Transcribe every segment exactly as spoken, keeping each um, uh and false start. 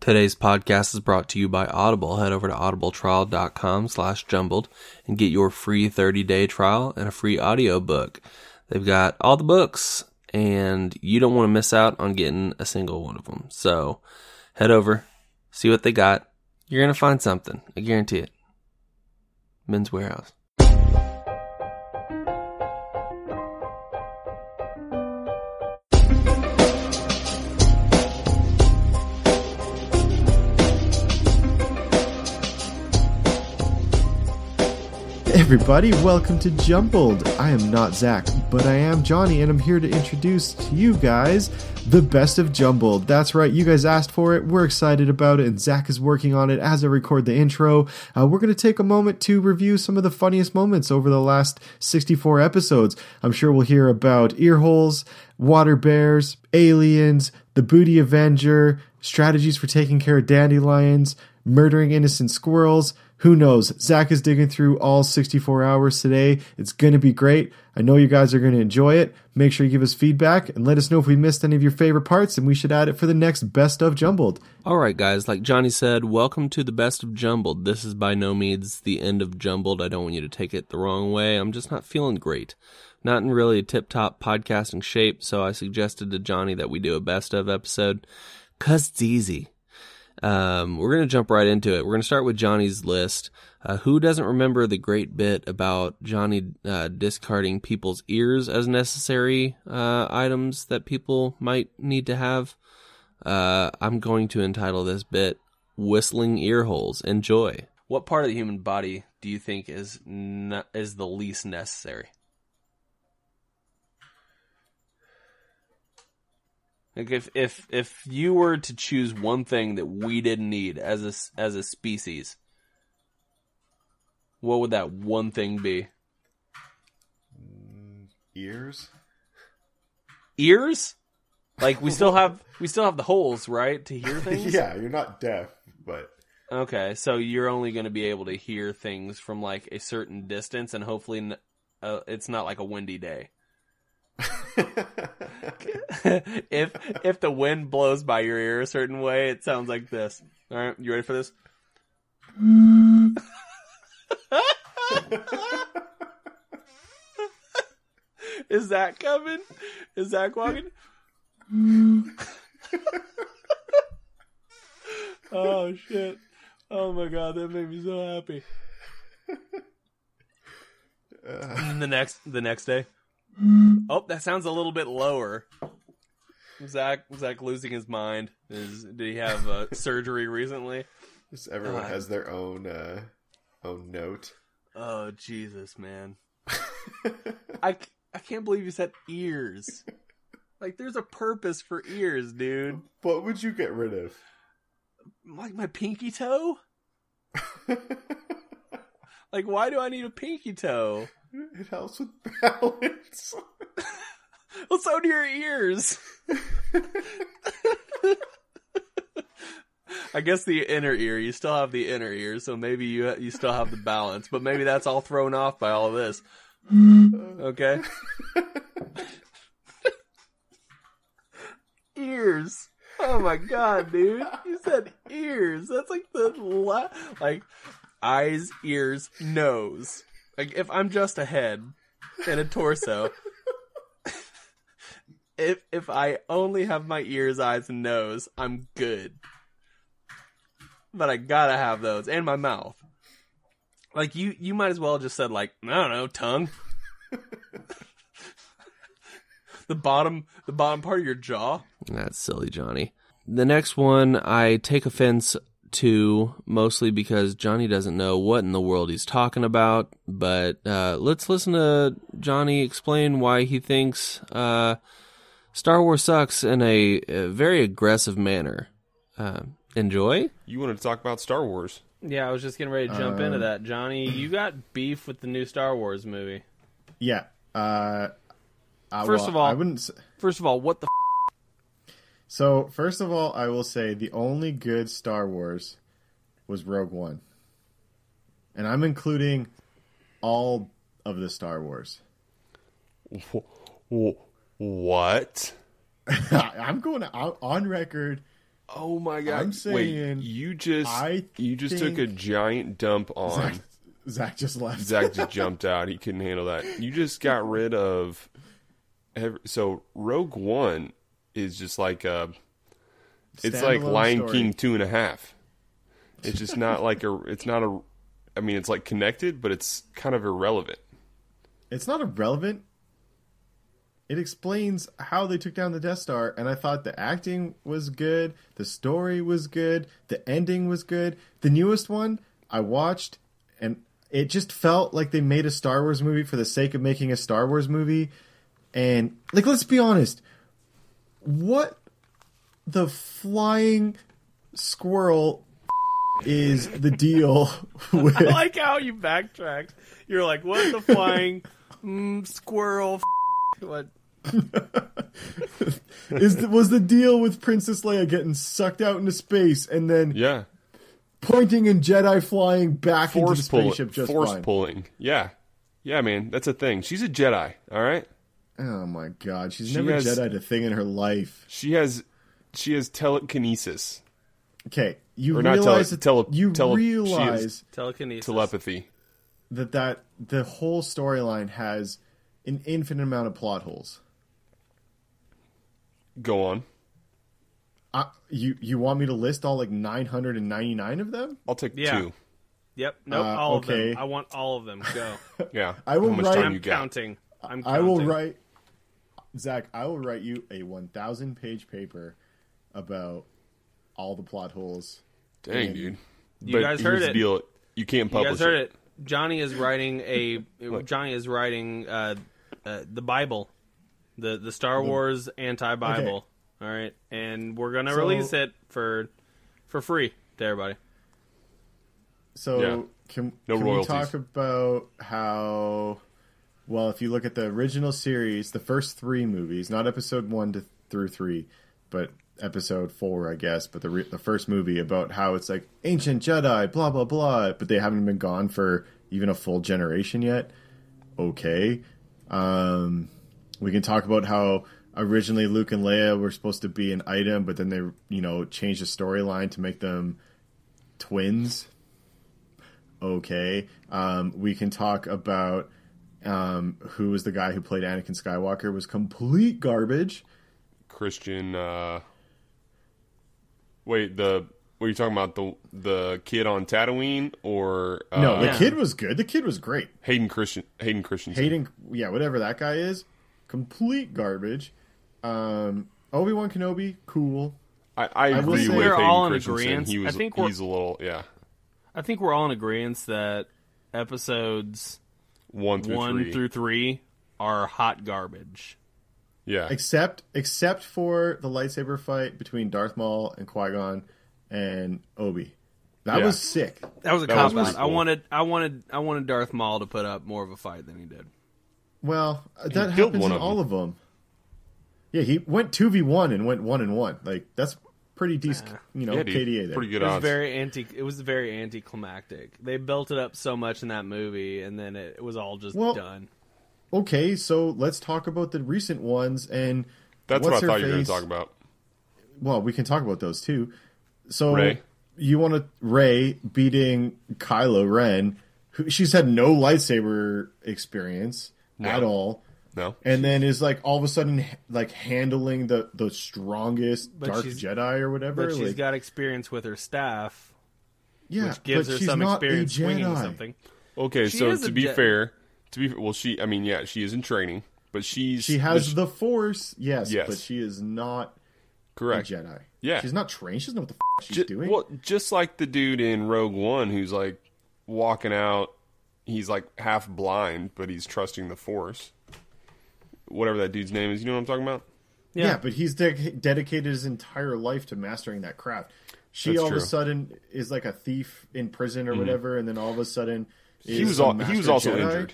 Today's podcast is brought to you by Audible. Head over to audibletrial.com slash jumbled and get your free thirty-day trial and a free audiobook. They've got all the books, and you don't want to miss out on getting a single one of them. So head over, see what they got. You're going to find something. I guarantee it. Men's Warehouse. Everybody, welcome to Jumbled. I am not Zach, but I am Johnny, and I'm here to introduce to you guys the best of Jumbled. That's right, you guys asked for it, we're excited about it, and Zach is working on it as I record the intro. Uh, we're going to take a moment to review some of the funniest moments over the last sixty-four episodes. I'm sure we'll hear about ear holes, water bears, aliens, the booty avenger, strategies for taking care of dandelions, murdering innocent squirrels. Who knows? Zach is digging through all sixty-four hours today. It's going to be great. I know you guys are going to enjoy it. Make sure you give us feedback and let us know if we missed any of your favorite parts, and we should add it for the next Best of Jumbled. All right, guys. Like Johnny said, welcome to the Best of Jumbled. This is by no means the end of Jumbled. I don't want you to take it the wrong way. I'm just not feeling great. Not in really a tip-top podcasting shape, so I suggested to Johnny that we do a Best of episode because it's easy. Um, we're going to jump right into it. We're going to start with Johnny's list. Uh, who doesn't remember the great bit about Johnny uh, discarding people's ears as necessary uh, items that people might need to have? Uh, I'm going to entitle this bit, Whistling Ear Holes. Enjoy. What part of the human body do you think is not, is the least necessary? Like if, if if you were to choose one thing that we didn't need as a, as a species, what would that one thing be? Ears? Ears? Like we still have we still have the holes, right, to hear things? Yeah, you're not deaf, but okay, so you're only going to be able to hear things from like a certain distance, and hopefully uh, it's not like a windy day. if if the wind blows by your ear a certain way, it sounds like this. All right, you ready for this? Is Zach coming? Is Zach walking? Oh shit! Oh my god, that made me so happy. Uh... The next, the next day. Oh, that sounds a little bit lower. Zach, Zach losing his mind. Is, did he have uh, surgery recently? Just everyone uh, has their own, uh, own note. Oh Jesus, man! I, I can't believe you said ears. Like, there's a purpose for ears, dude. What would you get rid of? Like my pinky toe. Like, why do I need a pinky toe? It helps with balance. Well, so do your ears. I guess the inner ear. You still have the inner ear, so maybe you you still have the balance. But maybe that's all thrown off by all of this. Okay? Ears. Oh, my God, dude. You said ears. That's like the... La- like, eyes, ears, nose. Like, if I'm just a head and a torso, if if I only have my ears, eyes, and nose, I'm good. But I gotta have those. And my mouth. Like, you, you might as well just said, like, I don't know, tongue. the bottom the bottom part of your jaw. That's silly, Johnny. The next one, I take offense... Two, mostly because Johnny doesn't know what in the world he's talking about, but uh, let's listen to Johnny explain why he thinks uh, Star Wars sucks in a, a very aggressive manner. Uh, enjoy? You wanted to talk about Star Wars. Yeah, I was just getting ready to jump um, into that. Johnny, you got beef with the new Star Wars movie. Yeah. Uh, I, first well, of all, I wouldn't... First of all, what the f***? So, first of all, I will say the only good Star Wars was Rogue One. And I'm including all of the Star Wars. What? I'm going on record Oh my god! I'm saying Wait, you just I you just took a giant dump on Zach, Zach just left. Zach just jumped out. He couldn't handle that. You just got rid of. Every, so Rogue One is just like a. It's Stand like Lion story. King two and a half. It's just not like a. It's not a. I mean, it's like connected, but it's kind of irrelevant. It's not irrelevant. It explains how they took down the Death Star, and I thought the acting was good, the story was good, the ending was good. The newest one I watched, and it just felt like they made a Star Wars movie for the sake of making a Star Wars movie. And, like, let's be honest, what the flying squirrel is the deal with... I like how you backtracked. You're like, what the flying mm, squirrel f- what? Is the, was the deal with Princess Leia getting sucked out into space and then yeah. pointing and Jedi flying back force into the spaceship pull, just force fine. pulling. Yeah. Yeah, man. That's a thing. She's a Jedi. All right. Oh, my God. She's she never has, Jedi'd a thing in her life. She has she has telekinesis. Okay. You or realize, not tele, tele, you tele, realize telekinesis. Telepathy. That, that the whole storyline has... an infinite amount of plot holes. Go on. Uh, you you want me to list all like nine hundred ninety-nine of them? I'll take yeah. two. Yep. Nope. Uh, all okay. of them. I want all of them. Go. yeah. I will How much write. Time I'm you counting. Got? I'm counting. I will write. Zach, I will write you a one thousand page paper about all the plot holes. Dang, and... dude. You but guys heard it. Deal, you can't publish it. You guys heard it. it. Johnny is writing a Johnny is writing uh, uh, the Bible, the the Star Wars anti-Bible. Okay. All right, and we're gonna so, release it for for free to everybody. So yeah. can, no can we talk about how? Well, if you look at the original series, the first three movies, not episode one to through three, but episode four, I guess, but the re- the first movie about how it's like ancient Jedi, blah, blah, blah, but they haven't been gone for even a full generation yet. Okay. Um, we can talk about how originally Luke and Leia were supposed to be an item, but then they, you know, changed the storyline to make them twins. Okay. Um, we can talk about um, who was the guy who played Anakin Skywalker was complete garbage. Christian, uh... Wait, the what are you talking about? The the kid on Tatooine or uh, no? The yeah. kid was good. The kid was great. Hayden Christian. Hayden Christensen. Hayden, yeah, whatever that guy is, complete garbage. Um, Obi-Wan Kenobi, cool. I, I, I agree with we're Hayden all in Christensen. He was, I think we're, he's a little yeah. I think we're all in agreement that episodes one through one three. through three are hot garbage. Yeah. Except except for the lightsaber fight between Darth Maul and Qui Gon and Obi. That yeah. was sick. That was a cop out. Cool. I wanted I wanted I wanted Darth Maul to put up more of a fight than he did. Well, and that happens in of all them. of them. Yeah, he went two v one and went one and one. Like that's pretty decent, uh, you know, yeah, dude, K D A there. Pretty good it odds. Was very anti it was very anticlimactic. They built it up so much in that movie and then it, it was all just well, done. Okay, so let's talk about the recent ones and that's what I thought you were going to talk about. Well, we can talk about those too. So Rey. you want to Rey beating Kylo Ren? Who, she's had no lightsaber experience no. at all. No, and then is like all of a sudden like handling the, the strongest but dark Jedi or whatever. But she's like, got experience with her staff, yeah, which gives her some experience swinging something. Okay, she so to be Je- fair. To be well, she. I mean, yeah, she is in training, but she's she has she, the Force. Yes, yes, but she is not correct a Jedi. Yeah, she's not trained. She doesn't know what the f- she's just, doing. Well, just like the dude in Rogue One, who's like walking out. He's like half blind, but he's trusting the Force. Whatever that dude's name is, you know what I'm talking about? Yeah, yeah but he's de- dedicated his entire life to mastering that craft. She That's all true. of a sudden is like a thief in prison or mm-hmm. whatever, and then all of a sudden is he was all, he was also Jedi. injured.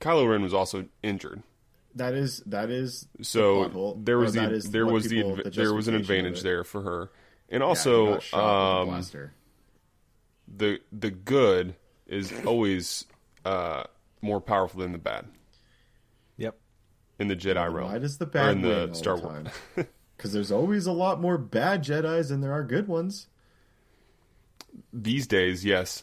Kylo Ren was also injured. That is that is so the there was the, there was the adv- there was an advantage there for her, and also yeah, um, the the good is always uh, more powerful than the bad. Yep. In the Jedi realm, why does the bad or in the Star Wars? Because there's always a lot more bad Jedis than there are good ones. These days, yes.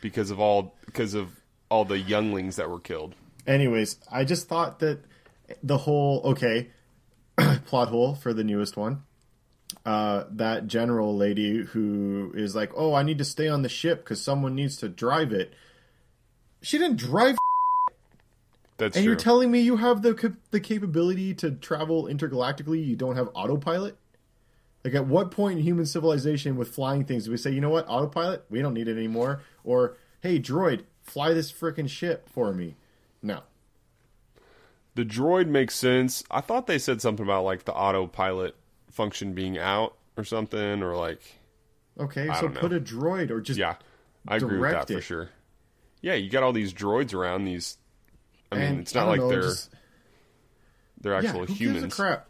Because of all because of all the younglings that were killed. Anyways, I just thought that the whole, okay, plot hole for the newest one. Uh, that general lady who is like, oh, I need to stay on the ship because someone needs to drive it. She didn't drive. That's and true. You're telling me you have the the capability to travel intergalactically. You don't have autopilot. Like, at what point in human civilization with flying things do we say, you know what, autopilot, we don't need it anymore? Or, hey, droid, fly this frickin' ship for me. No. The droid makes sense. I thought they said something about, like, the autopilot function being out or something, or like, okay, I so put a droid or just yeah, I agree with that it. For sure. Yeah, you got all these droids around these. I and mean, it's not like know, they're just... they're actual yeah, who humans. Gives a crap.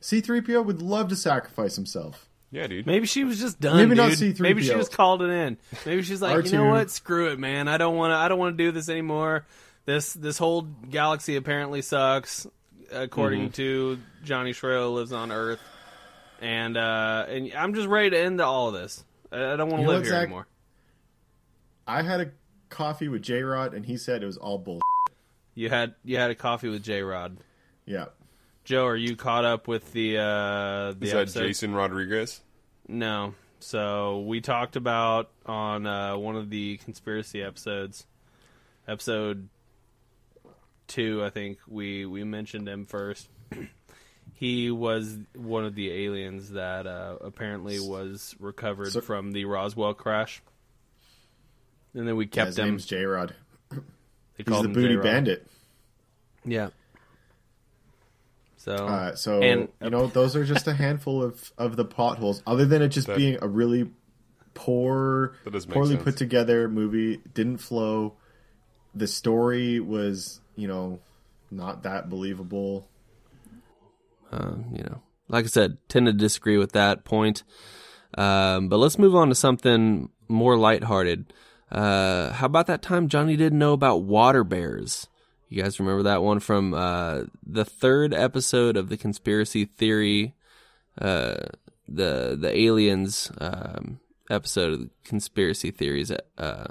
C three P O would love to sacrifice himself. Yeah, dude. Maybe she was just done. Maybe dude. Not C three P O. Maybe she just called it in. Maybe she's like, you know what? Screw it, man. I don't want to. I don't want to do this anymore. This this whole galaxy apparently sucks, according mm-hmm. to Johnny Shrill lives on Earth. And uh, and I'm just ready to end all of this. I don't want to you live here Zach? Anymore. I had a coffee with J-Rod, and he said it was all bull. You had you had a coffee with J-Rod. Yeah. Joe, are you caught up with the uh, the? Is that episode? Jason Rodriguez? No. So we talked about on uh, one of the conspiracy episodes, episode two, I think we we mentioned him first. He was one of the aliens that uh, apparently was recovered so, from the Roswell crash. And then we kept yeah, his him. His name's J-Rod. He's the booty J-Rod. Bandit. Yeah. So, uh, so and, you know, those are just a handful of, of the potholes. Other than it just that, being a really poor, poorly sense. Put together movie, didn't flow. The story was, you know, not that believable. Um, you know, like I said, tend to disagree with that point. Um, but let's move on to something more lighthearted. Uh, how about that time Johnny didn't know about water bears? You guys remember that one from uh, the third episode of the conspiracy theory, uh, the the aliens um, episode of the conspiracy theories, uh,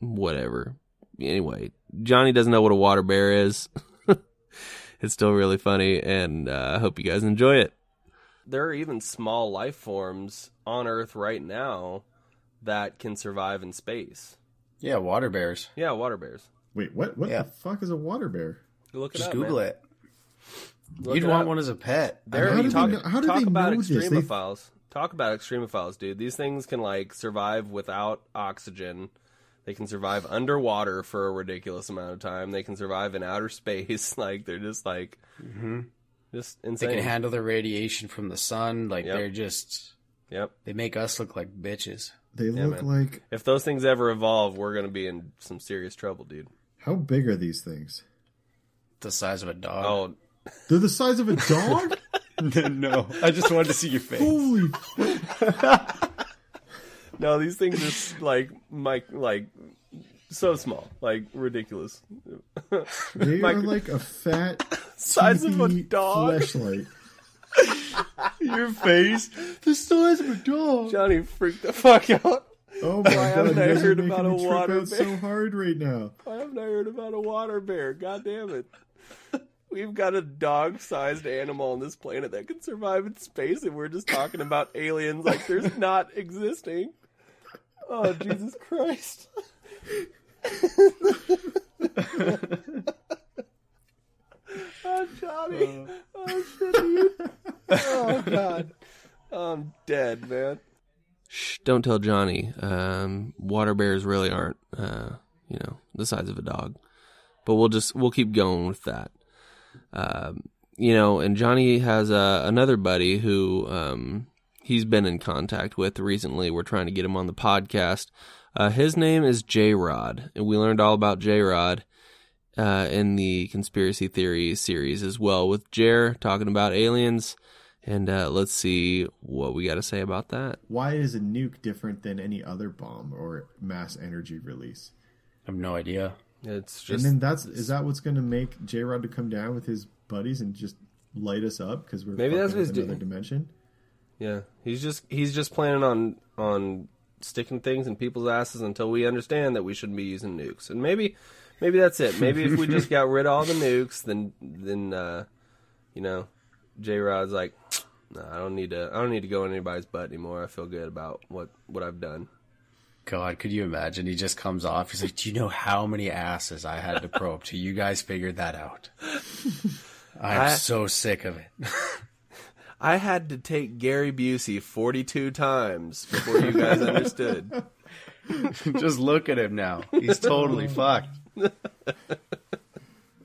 whatever. Anyway, Johnny doesn't know what a water bear is. It's still really funny, and uh, I hope you guys enjoy it. There are even small life forms on Earth right now that can survive in space. Yeah, water bears. Yeah, water bears. Wait, what What yeah. the fuck is a water bear? Look it Just up, Google man. It. Look You'd it want up. One as a pet. There, how do talk, they know, how do talk they about know extremophiles. This? Talk about extremophiles, dude. These things can, like, survive without oxygen. They can survive underwater for a ridiculous amount of time. They can survive in outer space. Like, they're just like, mm-hmm. just insane. They can handle the radiation from the sun. Like, yep. they're just, yep. They make us look like bitches. They yeah, look man. Like. If those things ever evolve, we're going to be in some serious trouble, dude. How big are these things? The size of a dog. Oh. They're the size of a dog? No, I just wanted to see your face. Holy No, these things are like my, like so small, like ridiculous. They my, are like a fat size of a dog. Fleshlight. Your face, the size of a dog. Johnny freaked the fuck out. Oh my Why god! Why haven't I heard about a water bear? So hard right now. Why haven't I heard about a water bear? God damn it! We've got a dog-sized animal on this planet that can survive in space, and we're just talking about aliens like there's not existing. Oh, Jesus Christ. Oh, Johnny. Uh, oh, shit, dude. Oh, God. I'm dead, man. Shh, don't tell Johnny. Um, water bears really aren't, uh, you know, the size of a dog. But we'll just, we'll keep going with that. Um, you know, and Johnny has uh, another buddy who um, he's been in contact with recently. We're trying to get him on the podcast. Uh, his name is J-Rod, and we learned all about J-Rod uh, in the conspiracy theory series as well with Jer talking about aliens. And uh, let's see what we got to say about that. Why is a nuke different than any other bomb or mass energy release? I have no idea. It's just, and then that's is that what's going to make J-Rod to come down with his buddies and just light us up because we're maybe that's his another d- dimension. Yeah, he's just he's just planning on on sticking things in people's asses until we understand that we shouldn't be using nukes. And maybe maybe that's it. Maybe if we just got rid of all the nukes, then then uh, you know, J-Rod's like, no, I don't need to. I don't need to go in anybody's butt anymore. I feel good about what, what I've done. God, could you imagine? He just comes off. He's like, do you know how many asses I had to probe till you guys figured that out? I'm I, so sick of it. I had to take Gary Busey forty-two times before you guys understood. Just look at him now. He's totally fucked. Oh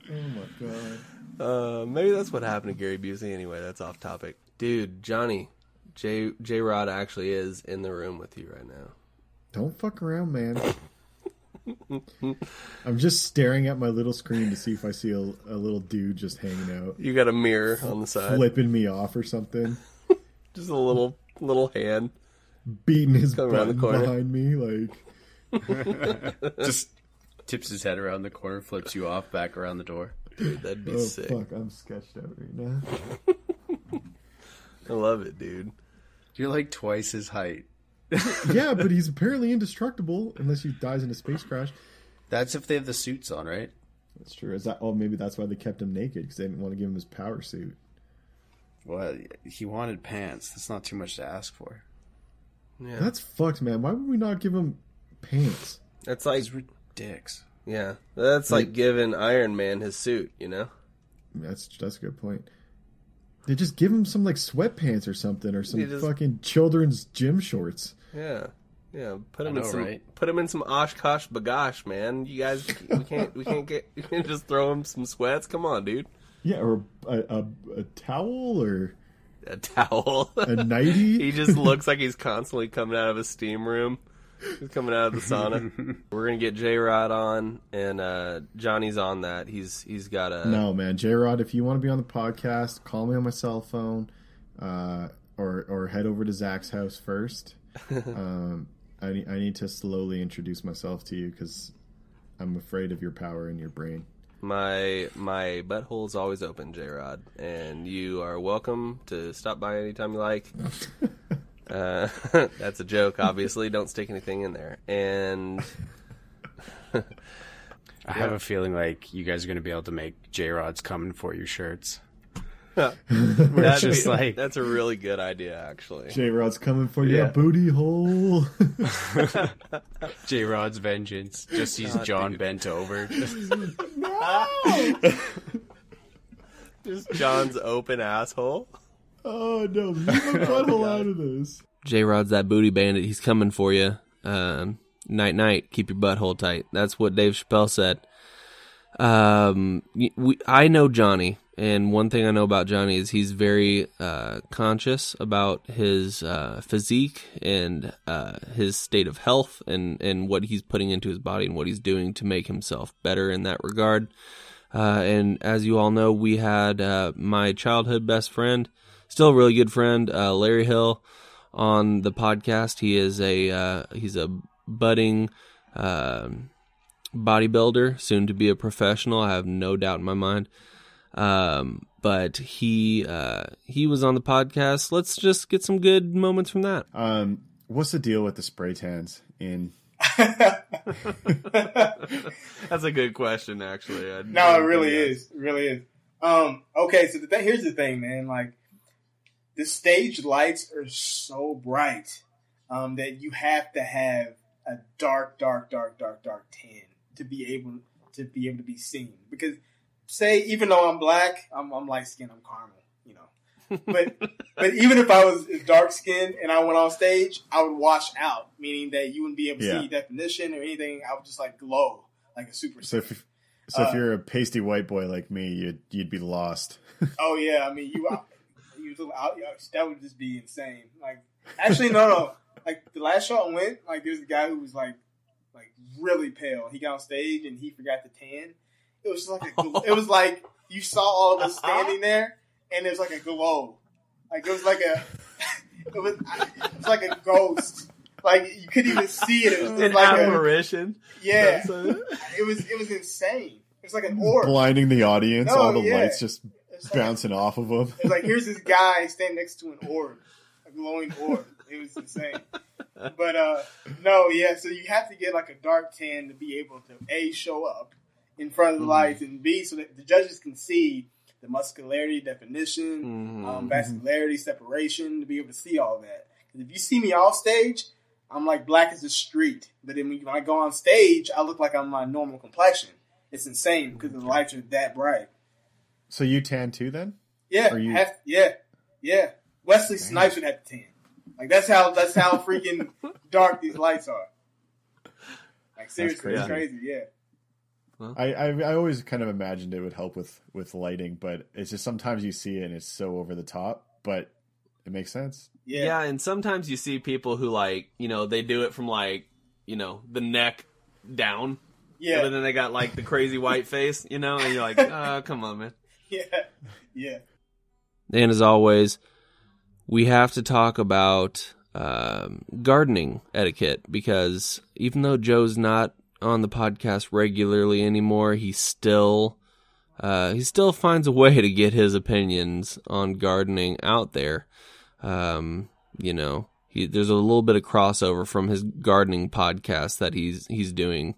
my God. Uh, maybe that's what happened to Gary Busey anyway. That's off topic. Dude, Johnny, J J-Rod actually is in the room with you right now. Don't fuck around, man. I'm just staring at my little screen to see if I see a, a little dude just hanging out. You got a mirror on the side. Flipping me off or something. Just a little little hand. Beating his butt around the corner behind me. Like just tips his head around the corner, flips you off, back around the door. Dude, that'd be oh, sick. Fuck, I'm sketched out right now. I love it, dude. You're like twice his height. Yeah, but he's apparently indestructible unless he dies in a space crash. That's if they have the suits on, right? That's true. Is that? Oh, maybe that's why they kept him naked, because they didn't want to give him his power suit. Well, he wanted pants. That's not too much to ask for. Yeah, that's fucked, man. Why would we not give him pants? That's like dicks. Yeah, that's like, like giving Iron Man his suit. You know, that's that's a good point. They just give him some, like, sweatpants or something, or some just, fucking children's gym shorts. Yeah. Yeah. Put him I in know, some right? Put him in some Oshkosh B'gosh, man. You guys, we can't we can't get, we can't just throw him some sweats. Come on, dude. Yeah, or a, a, a towel, or... A towel. A nightie. He just looks like he's constantly coming out of a steam room. He's coming out of the sauna. We're gonna get J-Rod on, and uh, Johnny's on that. He's he's got a no man. J-Rod, if you want to be on the podcast, call me on my cell phone, uh, or or head over to Zach's house first. um, I I need to slowly introduce myself to you because I'm afraid of your power in your brain. My my butthole's always open, J-Rod, and you are welcome to stop by anytime you like. Uh, that's a joke, obviously. Don't stick anything in there. And yeah. I have a feeling like you guys are going to be able to make J-Rod's coming for you shirts. That's just like that's a really good idea, actually. J-Rod's coming for yeah. your booty hole. J-Rod's vengeance. Just sees oh, John dude. bent over. No. Just John's open asshole. Oh, no. Leave my butthole out of this. J-Rod's that booty bandit. He's coming for you. Um, night, night. Keep your butthole tight. That's what Dave Chappelle said. Um, we, I know Johnny, and one thing I know about Johnny is he's very uh, conscious about his uh, physique and uh, his state of health and, and what he's putting into his body and what he's doing to make himself better in that regard. Uh, and as you all know, we had uh, my childhood best friend, still a really good friend, uh, Larry Hill, on the podcast. He is a uh, he's a budding uh, bodybuilder, soon to be a professional. I have no doubt in my mind. Um, but he uh, he was on the podcast. Let's just get some good moments from that. Um, what's the deal with the spray tans in? That's a good question, actually. I no, it really is. It really is. Um, okay, so the th- here's the thing, man. Like. The stage lights are so bright um, that you have to have a dark, dark, dark, dark, dark tan to be able to be able to be seen. Because, say, even though I'm black, I'm, I'm light skinned, I'm caramel, you know. But but even if I was dark skinned and I went on stage, I would wash out, meaning that you wouldn't be able to yeah. see definition or anything. I would just like glow like a super. So if, so uh, if you're a pasty white boy like me, you'd you'd be lost. Oh yeah, I mean you. I, that would just be insane. Like, actually, no, no. Like the last show I went, like there's a guy who was like, like really pale. He got on stage and he forgot to tan. It was like a, it was like you saw all of us standing there, and it was like a glow. Like it was like a, it was, it was like a ghost. Like you couldn't even see it. It was just an like apparition. A, yeah, it was it was insane. It was like an orb blinding the audience. No, all the yeah. lights just. It's bouncing like, off of him. It's like, here's this guy standing next to an orb, a glowing orb. It was insane. But, uh, no, yeah, so you have to get, like, a dark tan to be able to, A, show up in front of the mm-hmm. lights, and B, so that the judges can see the muscularity, definition, mm-hmm. um, vascularity, separation, to be able to see all that. Because if you see me off stage, I'm, like, black as the street. But then when I go on stage, I look like I'm my normal complexion. It's insane because the lights are that bright. So you tan too, then? Yeah, you... have, yeah, yeah. Wesley Dang. Snipes would have to tan. Like that's how that's how freaking dark these lights are. Like seriously, that's crazy. It's crazy. Yeah. Well, I, I I always kind of imagined it would help with, with lighting, but it's just sometimes you see it and it's so over the top, but it makes sense. Yeah, yeah, and sometimes you see people who like you know they do it from like you know the neck down. Yeah. But then they got like the crazy white face, you know, and you're like, oh, come on, man. Yeah, yeah. And as always, we have to talk about um, gardening etiquette because even though Joe's not on the podcast regularly anymore, he still uh, he still finds a way to get his opinions on gardening out there. Um, you know, he, there's a little bit of crossover from his gardening podcast that he's he's doing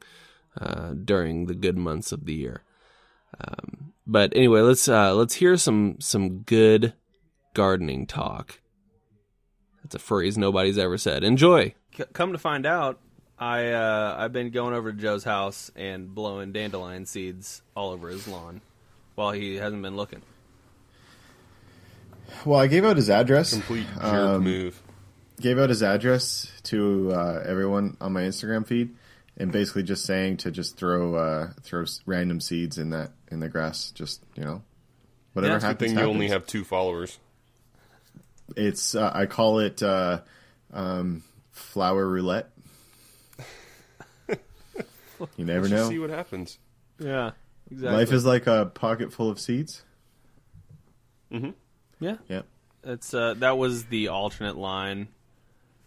uh, during the good months of the year. Um, but anyway, let's, uh, let's hear some, some good gardening talk. That's a phrase nobody's ever said. Enjoy. C- come to find out, I, uh, I've been going over to Joe's house and blowing dandelion seeds all over his lawn while he hasn't been looking. Well, I gave out his address. Complete jerk um, move. Gave out his address to, uh, everyone on my Instagram feed. And basically just saying to just throw uh, throw random seeds in that in the grass, just you know, whatever yeah, happens. Good thing you happens. Only have two followers. It's uh, I call it uh, um, flower roulette. You never know. See what happens. Yeah, exactly. Life is like a pocket full of seeds. Mm-hmm. Yeah. Yeah. It's uh, that was the alternate line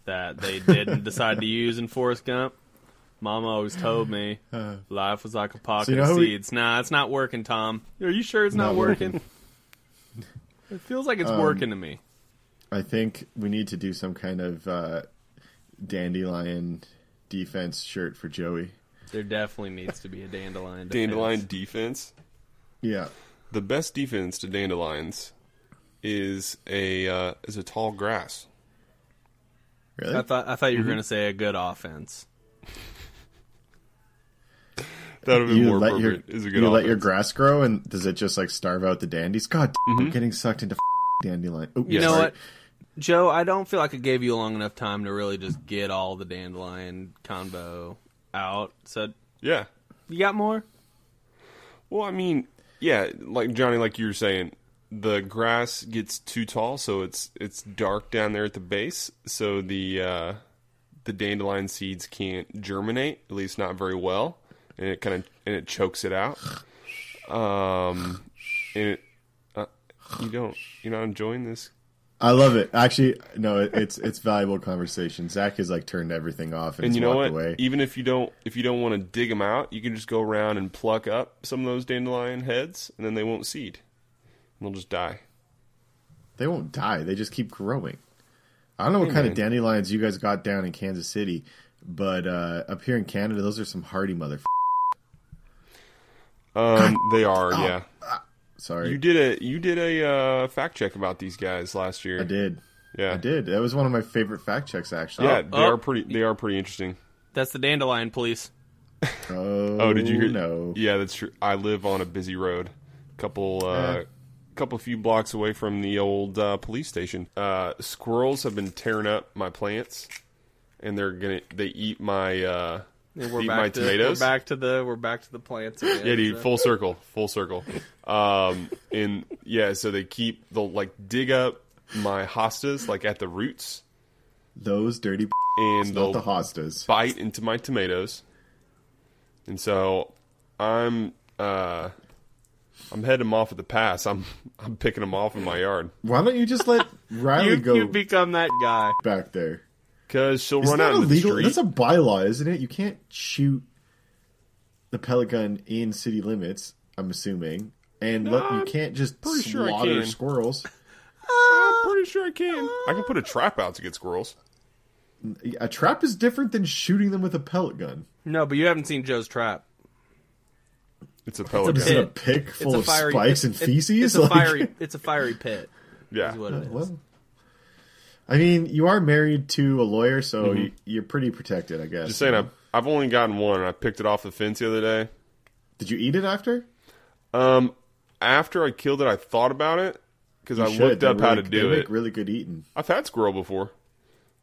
that they didn't decide to use in Forrest Gump. Mama always told me uh, life was like a pocket so you know of seeds. We... Nah, it's not working, Tom. Are you sure it's not, not working? working? It feels like it's um, working to me. I think we need to do some kind of uh, dandelion defense shirt for Joey. There definitely needs to be a dandelion defense. Dandelion defense? Yeah. The best defense to dandelions is a uh, is a tall grass. Really? I thought I thought you were mm-hmm. going to say a good offense. That would be more appropriate. Your, is a good you offense. Let your grass grow, and does it just like starve out the dandies? God, mm-hmm. I'm getting sucked into dandelion. Oops, you know sorry. What, Joe? I don't feel like I gave you long enough time to really just get all the dandelion combo out. So yeah, you got more? Well, I mean, yeah, like Johnny, like you were saying, the grass gets too tall, so it's it's dark down there at the base. So the uh, the dandelion seeds can't germinate, at least not very well. And it kind of and it chokes it out. Um, and it, uh, you don't you're not enjoying this. I love it. Actually, no, it, it's it's valuable conversation. Zach has like turned everything off and, and you know what? Away. Even if you don't if you don't want to dig them out, you can just go around and pluck up some of those dandelion heads, and then they won't seed. And they'll just die. They won't die. They just keep growing. I don't know hey, what kind man. of dandelions you guys got down in Kansas City, but uh, up here in Canada, those are some hardy motherfuckers. Um, they are, oh, yeah. Ah, sorry, you did a you did a uh, fact check about these guys last year. I did, yeah, I did. That was one of my favorite fact checks, actually. Yeah, oh, they oh. are pretty. They are pretty interesting. That's the dandelion police. Oh, oh, did you hear? No, yeah, that's true. I live on a busy road, couple, uh, uh. couple few blocks away from the old uh, police station. Uh, squirrels have been tearing up my plants, and they're gonna they eat my. Uh, We're back, to, we're back to the we're back to the plants again. Yeah, dude, so. full circle, full circle. Um, and yeah, so they keep they'll like dig up my hostas like at the roots. Those dirty and they'll the hostas bite into my tomatoes. And so I'm uh, I'm heading them off at the pass. I'm I'm picking them off in my yard. Why don't you just let Riley you, go? You become that guy back there. Because she'll Isn't run out in the street. That's a bylaw, isn't it? You can't shoot the pellet gun in city limits, I'm assuming. And no, look, you can't just slaughter sure squirrels. I'm pretty sure I can. I can put a trap out to get squirrels. A trap is different than shooting them with a pellet gun. No, but you haven't seen Joe's trap. It's a pellet it's a gun. Is it a pick full it's a fiery, of spikes it, and feces? It's a, like... fiery, it's a fiery pit. Yeah. Is what it is. Well, I mean, you are married to a lawyer, so mm-hmm. you, you're pretty protected, I guess. Just saying, I've, I've only gotten one, and I picked it off the fence the other day. Did you eat it after? Um, After I killed it, I thought about it. Because I should. looked up really, how to do it. Really good eating. I've had squirrel before.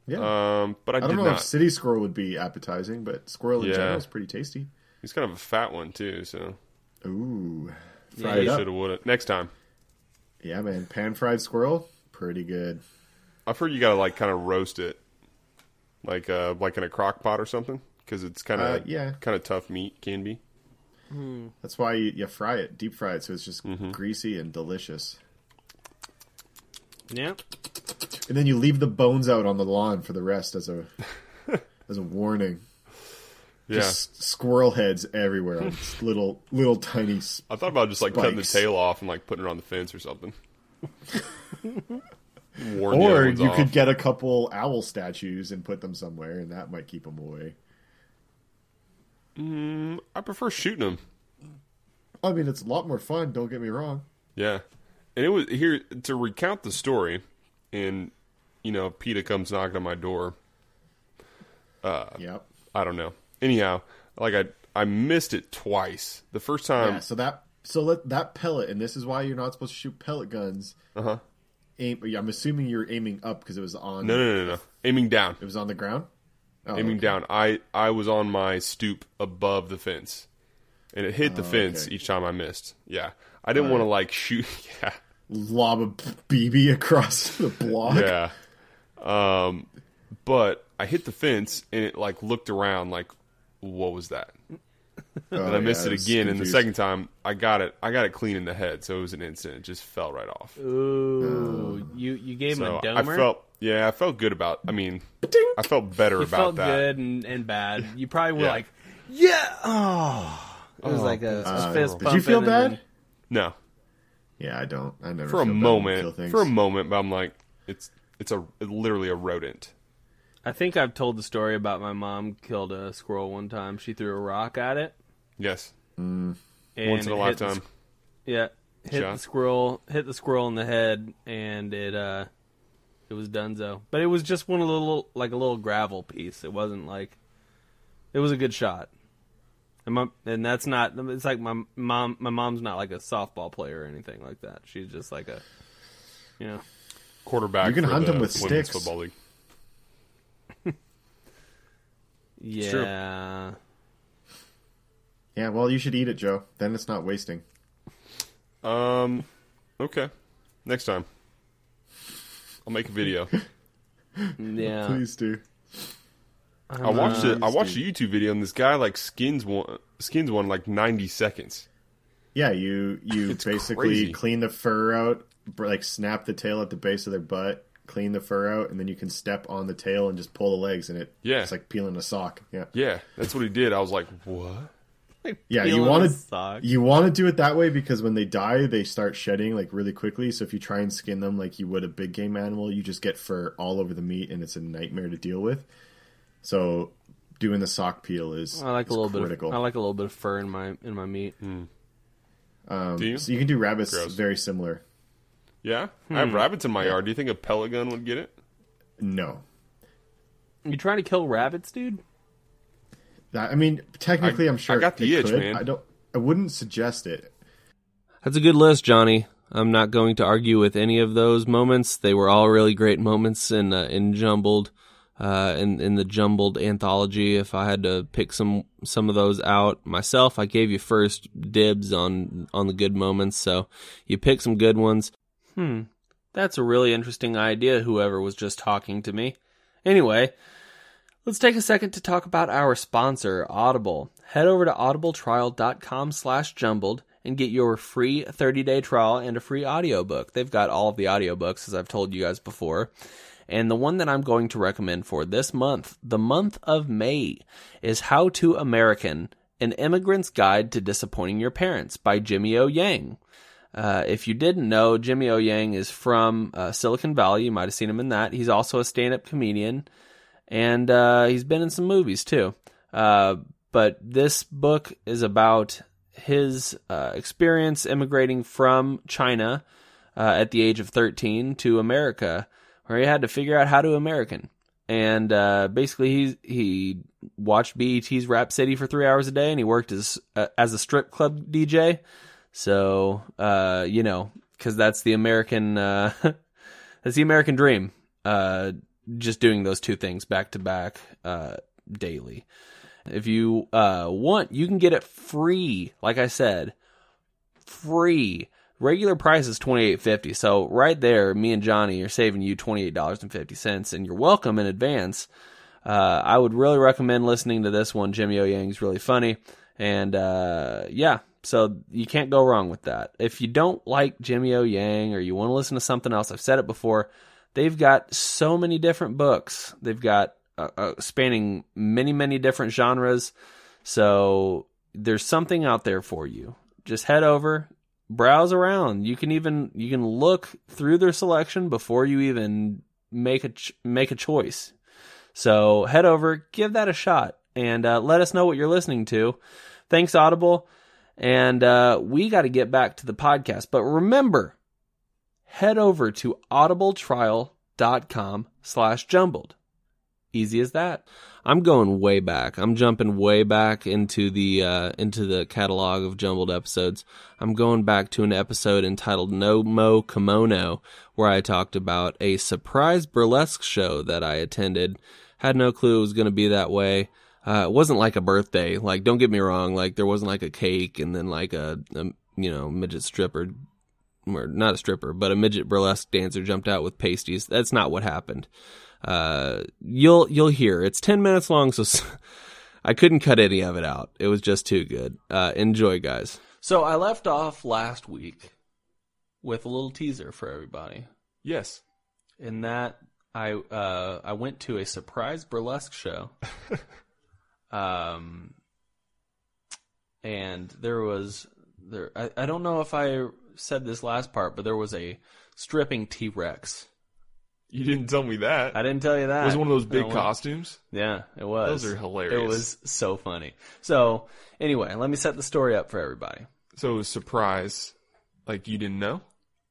Yeah, um, but I, I don't did know not. if city squirrel would be appetizing, but squirrel in yeah. general is pretty tasty. He's kind of a fat one too, so. Ooh, fried yeah, should have would next time. Yeah, man, pan fried squirrel, pretty good. I've heard you gotta like kind of roast it, like uh, like in a crock pot or something, because it's kind of uh, yeah, kind of tough meat can be. Mm. That's why you, you fry it, deep fry it, so it's just mm-hmm. greasy and delicious. Yeah. And then you leave the bones out on the lawn for the rest as a as a warning. Yeah. Just squirrel heads everywhere on little little tiny spikes. I thought about just like cutting the tail off and like putting it on the fence or something. Or you off. could get a couple owl statues and put them somewhere, and that might keep them away. Mm, I prefer shooting them. I mean, it's a lot more fun, don't get me wrong. Yeah. And it was here to recount the story, and you know, PETA comes knocking on my door. Uh, yep. I don't know. Anyhow, like I, I missed it twice. The first time, yeah. So that, so let that pellet, and this is why you're not supposed to shoot pellet guns. Uh huh. Aim. I'm assuming you're aiming up because it was on. No, no, no, no, no. Aiming down. It was on the ground. Oh, aiming okay. down. I, I was on my stoop above the fence, and it hit the oh, fence okay. each time I missed. Yeah, I didn't uh, want to like shoot. Yeah. Lob a B B across the block. Yeah. Um, but I hit the fence and it like looked around like, what was that? Oh, and I missed yeah, it again. And the second time I got it, I got it clean in the head. So it was an instant. It just fell right off. Ooh, oh. you, you gave so him a dumber? I felt, yeah, I felt good about, I mean, Dink. I felt better you about felt that. good and, and bad. You probably were yeah. like, yeah. Oh, it was oh, like a, uh, a fist bump. Did you feel bad? Then, no. Yeah, I don't. I never for a moment, for a moment, but I'm like, it's it's a it's literally a rodent. I think I've told the story about my mom killed a squirrel one time. She threw a rock at it. Yes, mm. once in a lifetime. The, yeah, hit Shot. the squirrel, hit the squirrel in the head, and it uh, it was dunzo. But it was just one little like a little gravel piece. It wasn't like it was a good shot. And, my, and that's not, it's like my mom, my mom's not like a softball player or anything like that. She's just like a, you know. Quarterback. You can hunt them with sticks. Football league. Yeah. Yeah, well, you should eat it, Joe. Then it's not wasting. Um, okay. Next time. I'll make a video. Yeah. Please do. I'm I watched it. I watched a YouTube video and this guy like skins one, skins one like ninety seconds. Yeah, you you it's basically crazy. Clean the fur out, like snap the tail at the base of their butt, clean the fur out, and then you can step on the tail and just pull the legs, and it yeah. it's like peeling a sock. Yeah, yeah, that's what he did. I was like, what? Like yeah, you want to you want to do it that way because when they die, they start shedding like really quickly. So if you try and skin them like you would a big game animal, you just get fur all over the meat, and it's a nightmare to deal with. So doing the sock peel is I like is a little critical. bit. Of, I like a little bit of fur in my in my meat. Mm. Um, do you? So you can do rabbits Gross. very similar. Yeah, hmm. I have rabbits in my yard. Do you think a pellet gun would get it? No. You trying to kill rabbits, dude? That, I mean, technically, I, I'm sure I got the itch, could. man. I don't. I wouldn't suggest it. That's a good list, Johnny. I'm not going to argue with any of those moments. They were all really great moments in uh, in Jumbled. Uh, in, in the Jumbled anthology, if I had to pick some, some of those out myself, I gave you first dibs on, on the good moments. So you pick some good ones. Hmm. That's a really interesting idea, whoever was just talking to me. Anyway, let's take a second to talk about our sponsor, Audible. Head over to audibletrial.com slash jumbled and get your free thirty-day trial and a free audiobook. They've got all of the audiobooks, as I've told you guys before. And the one that I'm going to recommend for this month, the month of May, is How to American, An Immigrant's Guide to Disappointing Your Parents by Jimmy O. Yang. Uh, if you didn't know, Jimmy O. Yang is from uh, Silicon Valley. You might have seen him in that. He's also a stand-up comedian, and uh, he's been in some movies too. Uh, but this book is about his uh, experience immigrating from China uh, at the age of thirteen to America, where he had to figure out how to American. And uh, basically, he he watched B E T's Rap City for three hours a day, and he worked as uh, as a strip club D J. So uh, you know, because that's the American uh, that's the American dream. Uh, just doing those two things back to back uh, daily. If you uh, want, you can get it free. Like I said, free. Regular price is twenty-eight fifty. So right there, me and Johnny are saving you twenty-eight dollars and fifty cents, and you're welcome in advance. Uh, I would really recommend listening to this one. Jimmy O. Yang's really funny, and uh, yeah, so you can't go wrong with that. If you don't like Jimmy O. Yang or you want to listen to something else, I've said it before, they've got so many different books. They've got uh, uh, spanning many, many different genres. So there's something out there for you. Just head over. Browse around. You can even you can look through their selection before you even make a ch- make a choice. So head over, give that a shot, and uh, let us know what you're listening to. Thanks, Audible, and uh, we got to get back to the podcast. But remember, head over to audible trial dot com slash jumbled. Easy as that. I'm going way back. I'm jumping way back into the uh, into the catalog of Jumbled episodes. I'm going back to an episode entitled No Mo Kimono, where I talked about a surprise burlesque show that I attended. Had no clue it was going to be that way. Uh, it wasn't like a birthday. Like, don't get me wrong. Like, there wasn't like a cake and then like a, a you know midget stripper, or not a stripper, but a midget burlesque dancer jumped out with pasties. That's not what happened. Uh, you'll, you'll hear it's ten minutes long. So I couldn't cut any of it out. It was just too good. Uh, enjoy, guys. So I left off last week with a little teaser for everybody. Yes. In that I, uh, I went to a surprise burlesque show. um, and there was there, I, I don't know if I said this last part, but there was a stripping T-Rex. You didn't tell me that. I didn't tell you that. It was one of those big costumes? Yeah, it was. Those are hilarious. It was so funny. So, anyway, let me set the story up for everybody. So it was a surprise. Like, you didn't know?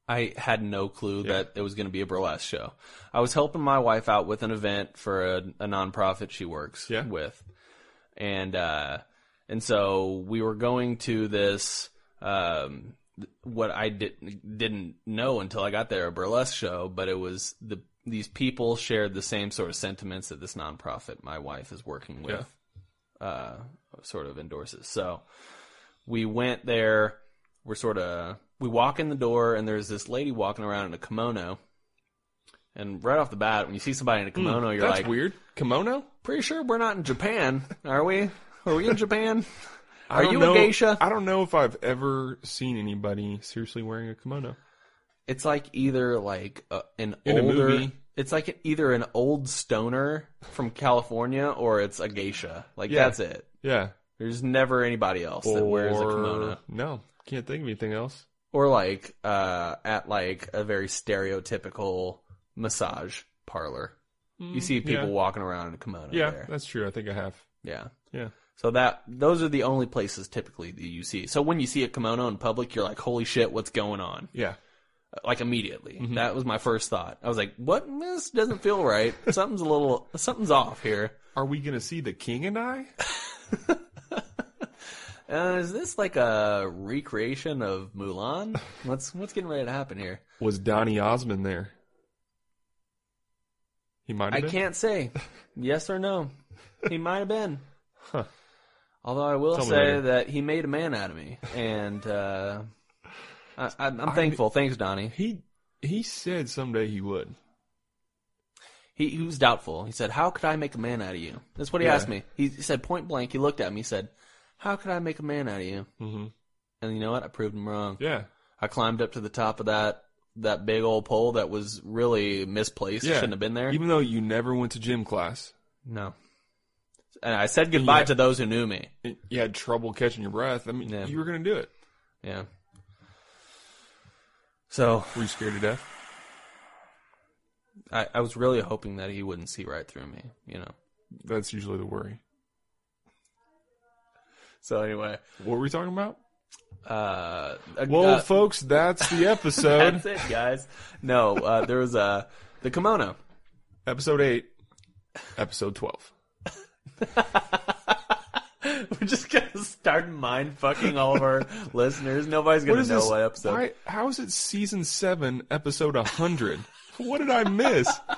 I had no clue yeah. that it was going to be a burlesque show. I was helping my wife out with an event for a, a nonprofit she works yeah. with. And uh, and so we were going to this... Um, what I didn't didn't know until I got there, a burlesque show, but it was the these people shared the same sort of sentiments that this nonprofit my wife is working with, yeah. uh, sort of endorses. So we went there. We're sort of we walk in the door, and there's this lady walking around in a kimono. And right off the bat, when you see somebody in a kimono, mm, you're that's like, "Weird kimono? Pretty sure we're not in Japan, are we? Are we in Japan?" Are you know, a geisha? I don't know if I've ever seen anybody seriously wearing a kimono. It's like either like a, an in older, a movie. It's like either an old stoner from California or it's a geisha. Like yeah. that's it. Yeah. There's never anybody else or, that wears a kimono. No, can't think of anything else. Or like uh, at like a very stereotypical massage parlor, mm, you see people yeah. walking around in a kimono. Yeah, there. That's true. I think I have. Yeah. Yeah. So that those are the only places typically that you see. So when you see a kimono in public, you're like, "Holy shit, what's going on?" Yeah, like immediately. Mm-hmm. That was my first thought. I was like, "What? This doesn't feel right. Something's a little, something's off here." Are we gonna see the king and I? uh, is this like a recreation of Mulan? What's what's getting ready to happen here? Was Donny Osmond there? He might. Have I been? Can't say yes or no. He might have been. Huh. Although I will say that he made a man out of me, and uh, I, I'm thankful. I, Thanks, Donnie. He he said someday he would. He, he was doubtful. He said, "How could I make a man out of you?" That's what he yeah. asked me. He, he said point blank. He looked at me. He said, "How could I make a man out of you?" Mm-hmm. And you know what? I proved him wrong. Yeah. I climbed up to the top of that that big old pole that was really misplaced. Yeah. It shouldn't have been there. Even though you never went to gym class. No. And I said goodbye had, to those who knew me. You had trouble catching your breath. I mean, yeah. you were going to do it. Yeah. So were you scared to death? I, I was really hoping that he wouldn't see right through me, you know. That's usually the worry. So anyway. What were we talking about? Uh, well, uh, folks, that's the episode. That's it, guys. No, uh, there was uh, the kimono. Episode eight. Episode twelve. We're just going to start mind-fucking all of our listeners. Nobody's going to know this? What episode. Why, how is it season seven, episode one hundred? What did I miss? Are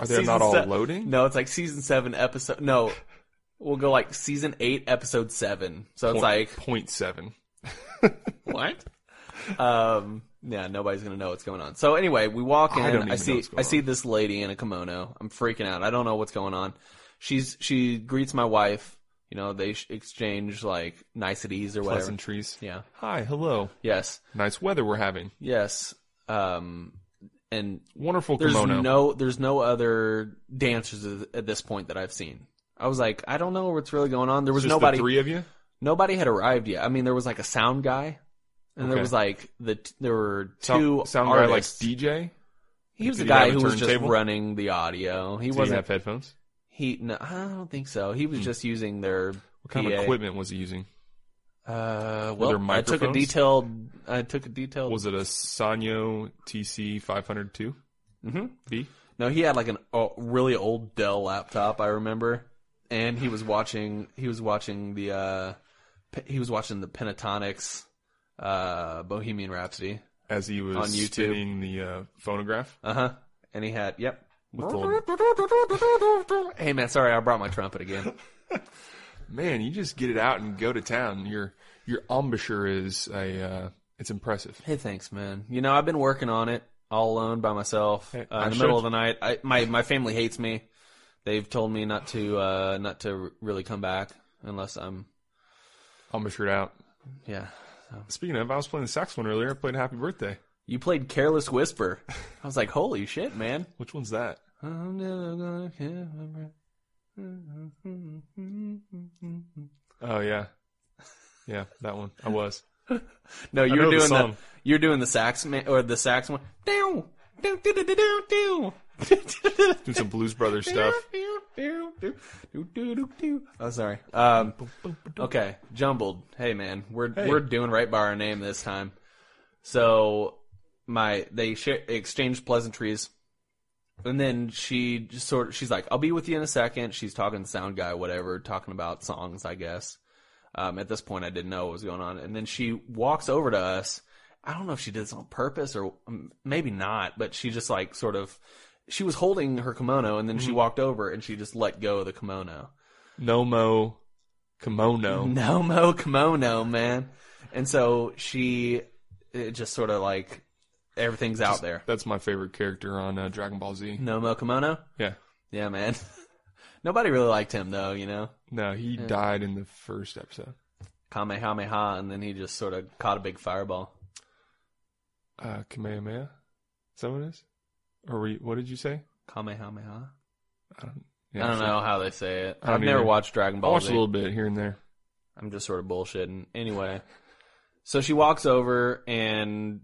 they season not all se- loading? No, it's like season seven, episode... No, we'll go like season eight, episode seven. So it's point, like... Point seven. What? Um... Yeah, nobody's gonna know what's going on. So anyway, we walk in. I, I see. I on. see this lady in a kimono. I'm freaking out. I don't know what's going on. She's she greets my wife. You know, they exchange like niceties or whatever. Pleasantries. Yeah. Hi. Hello. Yes. Nice weather we're having. Yes. Um. And wonderful kimono. There's no. There's no other dancers at this point that I've seen. I was like, I don't know what's really going on. There was Just nobody. The three of you. Nobody had arrived yet. I mean, there was like a sound guy. And okay. there was like the there were two sound, sound guy like D J. He was Did the guy who was just table? running the audio. He Did wasn't he have headphones. He no, I don't think so. He was hmm. just using their. What kind P A. of equipment was he using? Uh, well, I took a detailed. I took a detailed. Was it a Sanyo T C five oh two? Mm-hmm. B. No, he had like an a really old Dell laptop. I remember, and he was watching. He was watching the. Uh, he was watching the Pentatonics. Uh, Bohemian Rhapsody. As he was on YouTube. spinning the uh, phonograph. Uh-huh. And he had, yep. The... Hey, man, sorry, I brought my trumpet again. Man, you just get it out and go to town. Your your embouchure is a, uh, it's impressive. Hey, thanks, man. You know, I've been working on it all alone by myself hey, uh, in the middle you. of the night. I, my, my family hates me. They've told me not to uh, not to really come back unless I'm... Embouchured out. Yeah. Speaking of, I was playing the saxophone earlier. I played Happy Birthday. You played Careless Whisper. I was like, holy shit, man. Which one's that? I'm never gonna care about... Oh, yeah. Yeah, that one. I was. No, you I were doing the, the you were doing the sax man, or the sax one. Down, down, down, down, down. Do some Blues Brothers stuff. Oh, sorry. Um, okay, Jumbled. Hey, man, we're hey. we're doing right by our name this time. So my they share, exchanged pleasantries, and then she just sort of she's like, "I'll be with you in a second." She's talking to sound guy, whatever, talking about songs, I guess. Um, at this point, I didn't know what was going on, and then she walks over to us. I don't know if she did this on purpose or maybe not, but she just like sort of. She was holding her kimono, and then mm-hmm. she walked over, and she just let go of the kimono. No mo kimono. No mo kimono, man. And so she it just sort of like everything's just, out there. That's my favorite character on uh, Dragon Ball Z. No mo kimono? Yeah. Yeah, man. Nobody really liked him, though, you know? No, he yeah. died in the first episode. Kamehameha, and then he just sort of caught a big fireball. Uh, Kamehameha? Is that what it is? Or we, what did you say? Kamehameha. I don't, yeah, I don't sure. know how they say it. I've never either. watched Dragon Ball Z. I watched a little bit here and there. I'm just sort of bullshitting. Anyway, so she walks over and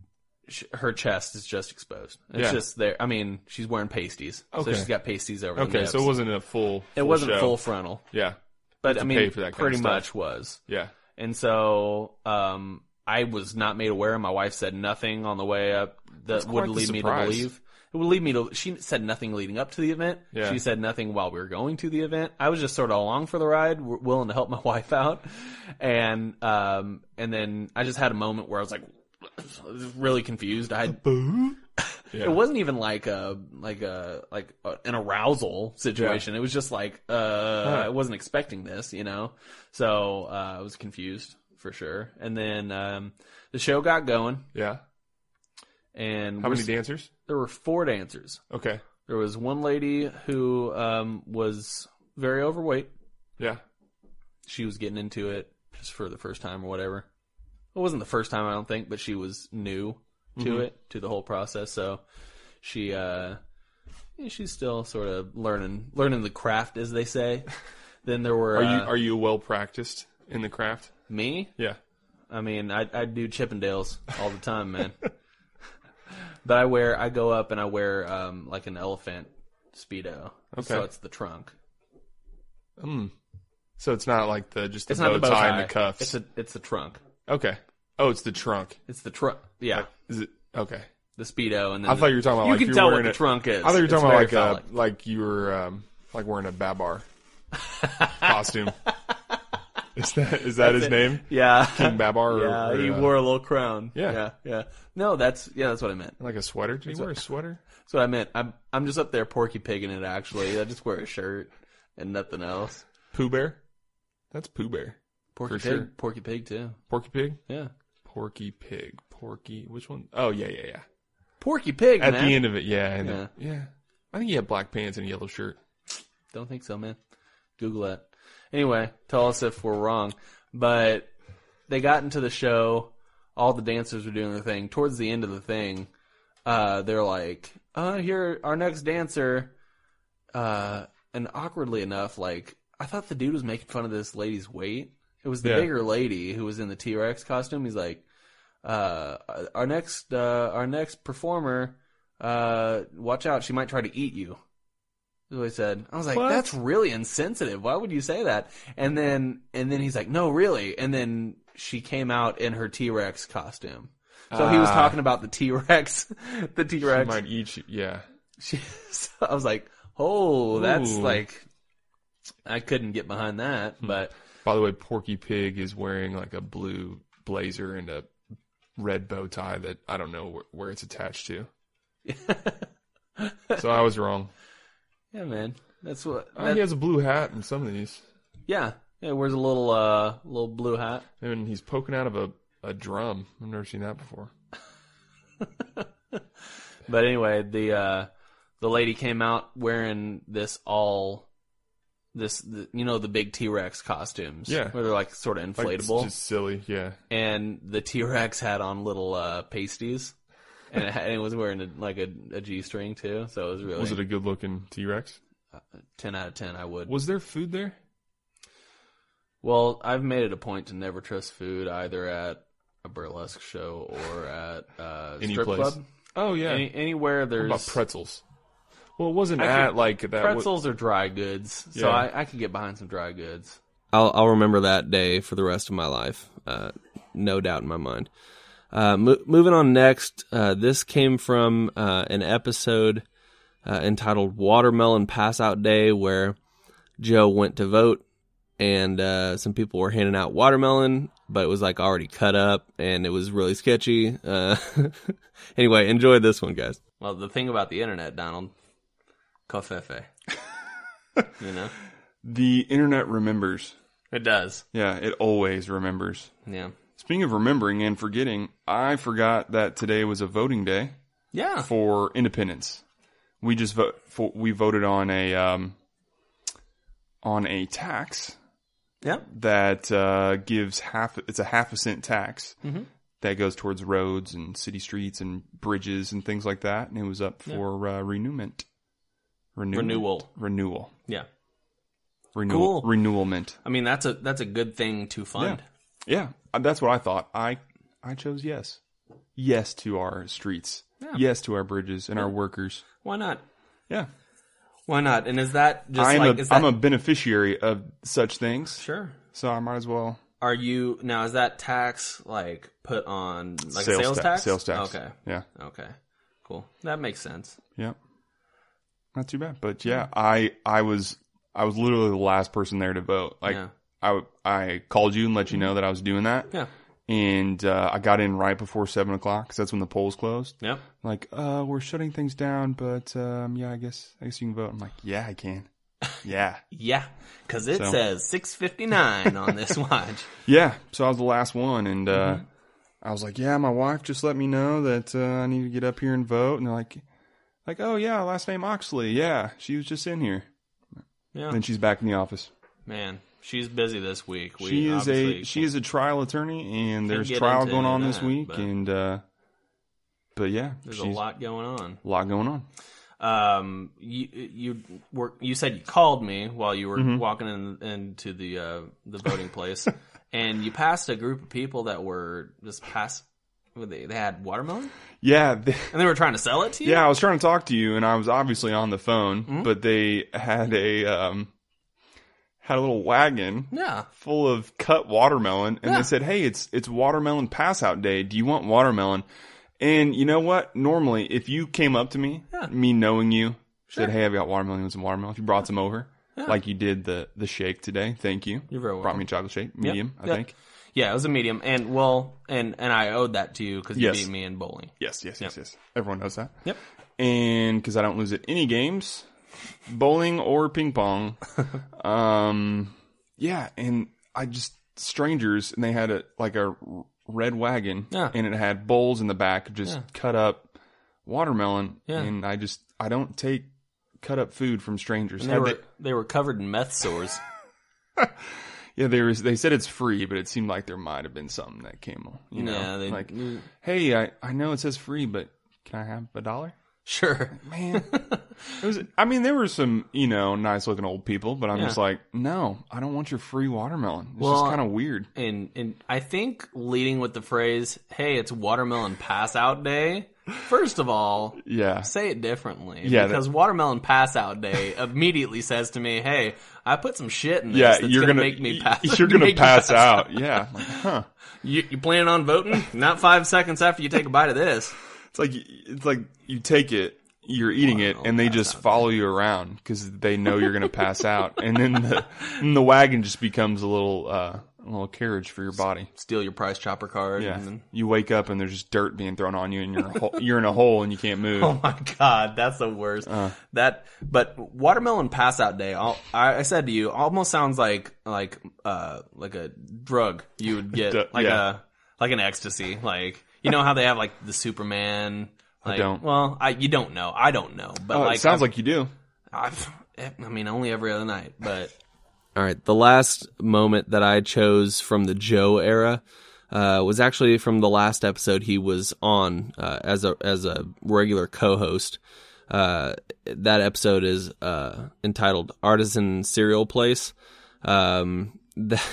sh- her chest is just exposed. It's yeah. just there. I mean, she's wearing pasties. Okay. So she's got pasties over okay, the Okay, so it wasn't a full, full It wasn't show. full frontal. Yeah. But I mean, pretty much was. Yeah. And so um, I was not made aware. My wife said nothing on the way up that would lead me to believe. It would lead me to. She said nothing leading up to the event. Yeah. She said nothing while we were going to the event. I was just sort of along for the ride, willing to help my wife out, and um, and then I just had a moment where I was like, really confused. I yeah. It wasn't even like a like a like a, an arousal situation. Yeah. It was just like uh, huh. I wasn't expecting this, you know. So uh, I was confused for sure. And then um, the show got going. Yeah. And how many dancers? There were four dancers. Okay. There was one lady who um, was very overweight. Yeah. She was getting into it just for the first time or whatever. It wasn't the first time, I don't think, but she was new to mm-hmm. it, to the whole process. So she uh, she's still sort of learning learning the craft, as they say. Then there were. Are you uh, are you well practiced in the craft? Me? Yeah. I mean, I I do Chippendales all the time, man. But I wear, I go up and I wear um, like an elephant Speedo. Okay. So it's the trunk. Hmm. So it's not like the just the, it's bow, not the bow tie and the cuffs. It's a, it's the trunk. Okay. Oh, it's the trunk. It's the trunk. Yeah. Like, is it okay? The Speedo, and then I the, thought you were talking about. You like can you tell what a, the trunk is. I thought you were talking about like a, like you were um, like wearing a Babar costume. Is that is that that's his it. name? Yeah, King Babar. Yeah, or, or, he uh, wore a little crown. Yeah, yeah, yeah. No, that's yeah, that's what I meant. Like a sweater? Did you wear a sweater? That's what I meant. I'm I'm just up there Porky Pigging it. Actually, I just wear a shirt and nothing else. Pooh Bear. That's Pooh Bear. Porky Pig. Sure. Porky Pig too. Porky Pig. Yeah. Porky Pig. Porky. Which one? Oh yeah, yeah, yeah. Porky Pig. At man. the end of it, yeah, I know. Yeah. yeah. I think he had black pants and a yellow shirt. Don't think so, man. Google it. Anyway, tell us if we're wrong. But they got into the show. All the dancers were doing their thing. Towards the end of the thing, uh, they're like, "Uh, here, our next dancer." Uh, and awkwardly enough, like I thought the dude was making fun of this lady's weight. It was the yeah. bigger lady who was in the T-Rex costume. He's like, uh, "Our next, uh, our next performer, uh, watch out! She might try to eat you." That's what he said. I was like, what? That's really insensitive. Why would you say that? And then and then he's like, no, really? And then she came out in her T-Rex costume. So uh, he was talking about the T-Rex. The T-Rex. She might eat you. Yeah. She, so I was like, oh, that's Ooh. like, I couldn't get behind that. But by the way, Porky Pig is wearing like a blue blazer and a red bow tie that I don't know where, where it's attached to. So I was wrong. Yeah, man. That's what. That... Uh, he has a blue hat in some of these. Yeah, yeah. Wears a little, uh, little blue hat. And he's poking out of a, a drum. I've never seen that before. But anyway, the uh, the lady came out wearing this all, this the, you know the big T-Rex costumes. Yeah, where they're like sort of inflatable. Like just silly, yeah. And the T-Rex had on little uh, pasties. And it, had, and it was wearing a, like a, a G-string too, so it was really. Was it a good-looking T-Rex? Uh, ten out of ten, I would. Was there food there? Well, I've made it a point to never trust food either at a burlesque show or at uh, any strip place. Club. Oh yeah, Any, anywhere there's. What about pretzels? Well, it wasn't I at could, like that. Pretzels w- are dry goods, yeah. so I, I could get behind some dry goods. I'll I'll remember that day for the rest of my life, uh, no doubt in my mind. Uh, mo- moving on next, uh, this came from uh, an episode uh, entitled Watermelon Passout Day, where Joe went to vote, and uh, some people were handing out watermelon, but it was like already cut up, and it was really sketchy. Uh, anyway, enjoy this one, guys. Well, the thing about the internet, Donald, kofefe, you know? The internet remembers. It does. Yeah, it always remembers. Yeah. Speaking of remembering and forgetting, I forgot that today was a voting day. Yeah. For independence, we just vote. For, we voted on a um, on a tax. Yeah. That uh, gives half. It's a half a cent tax mm-hmm. that goes towards roads and city streets and bridges and things like that. And it was up for yeah. uh, renewment. Renew- renewal. Renewal. Yeah. Renewal. Cool. Renewalment. I mean, that's a that's a good thing to fund. Yeah. Yeah, that's what I thought. I I chose yes. Yes to our streets. Yeah. Yes to our bridges and yeah. our workers. Why not? Yeah. Why not? And is that just I'm like... A, is that... I'm a beneficiary of such things. Sure. So I might as well... Are you... Now, is that tax, like, put on... Like sales a sales ta- tax? Sales tax. Okay. Yeah. Okay. Cool. That makes sense. Yeah. Not too bad. But, yeah, I I was I was literally the last person there to vote. Like. Yeah. I, I called you and let you know that I was doing that. Yeah. And uh, I got in right before seven o'clock because that's when the polls closed. Yeah. Like, uh, we're shutting things down, but um, yeah, I guess I guess you can vote. I'm like, yeah, I can. Yeah. yeah. Because it so. says six fifty-nine on this watch. Yeah. So I was the last one. And uh, mm-hmm. I was like, yeah, my wife just let me know that uh, I need to get up here and vote. And they're like, like, oh, yeah, last name Oxley. Yeah. She was just in here. Yeah. Then she's back in the office. Man. She's busy this week. We she is a she is a trial attorney, and there's trial going on that, this week. But, and uh, but yeah, there's a lot going on. A lot going on. Um, you you were you said you called me while you were mm-hmm. walking in, into the uh, the voting place, and you passed a group of people that were just pass They, they had watermelon? Yeah. They, and they were trying to sell it to you? Yeah, I was trying to talk to you, and I was obviously on the phone, mm-hmm. but they had a um, had a little wagon yeah. full of cut watermelon, and yeah. they said, hey, it's it's watermelon pass-out day. Do you want watermelon? And you know what? Normally, if you came up to me, yeah. me knowing you, sure. said, hey, I've got watermelon and some watermelon, if you brought yeah. some over, yeah. like you did the, the shake today, thank you. You're very welcome. Brought me a chocolate shake, medium, yep. I yep. think. Yeah, it was a medium, and well, and, and I owed that to you because you yes. beat me in bowling. Yes, yes, yes, yep. yes. Everyone knows that. Yep. And because I don't lose at any games, bowling or ping pong. um, yeah, and I just strangers, and they had a like a red wagon, yeah. and it had bowls in the back, just yeah. cut up watermelon, yeah. and I just I don't take cut up food from strangers. And they were they, they were covered in meth sores. Yeah, they, was, they said it's free, but it seemed like there might have been something that came on. You know, nah, they, like, hey, I, I know it says free, but can I have a dollar? Sure. Man. It was. I mean, there were some, you know, nice-looking old people, but I'm yeah. just like, no, I don't want your free watermelon. It's well, just kind of weird. And, and I think leading with the phrase, hey, it's watermelon pass-out day, first of all, yeah. say it differently. Yeah, because that, watermelon pass-out day immediately says to me, hey, I put some shit in this yeah, that's going to make me pass out. You're going to pass, pass out. out. Yeah. Like, huh. You, you planning on voting? Not five seconds after you take a bite of this. It's like it's like you take it, you're eating well, it, and they just follow there. you around because they know you're going to pass out. And then the, and the wagon just becomes a little uh, a little carriage for your body. Steal your prize chopper card. Yeah. And then... You wake up and there's just dirt being thrown on you, and you're, ho- you're in a hole and you can't move. Oh, my God. That's the worst. Uh, that. But watermelon pass-out day, I'll, I, I said to you, almost sounds like like uh, like a drug you would get, d- like yeah. a like an ecstasy. Like you know how they have like the Superman? Like, I don't. Well, I, you don't know. I don't know. But oh, like, it sounds I've, like you do. I've, I mean, only every other night, but... All right, the last moment that I chose from the Joe era uh, was actually from the last episode he was on uh, as a as a regular co-host. Uh, that episode is uh, entitled "Artisan Cereal Place." Um, th-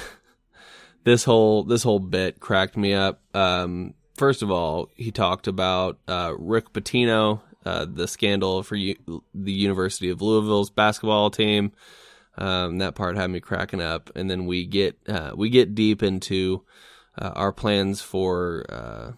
this whole this whole bit cracked me up. Um, first of all, he talked about uh, Rick Pitino, uh, the scandal for U- the University of Louisville's basketball team. Um, that part had me cracking up, and then we get uh, we get deep into uh, our plans for uh,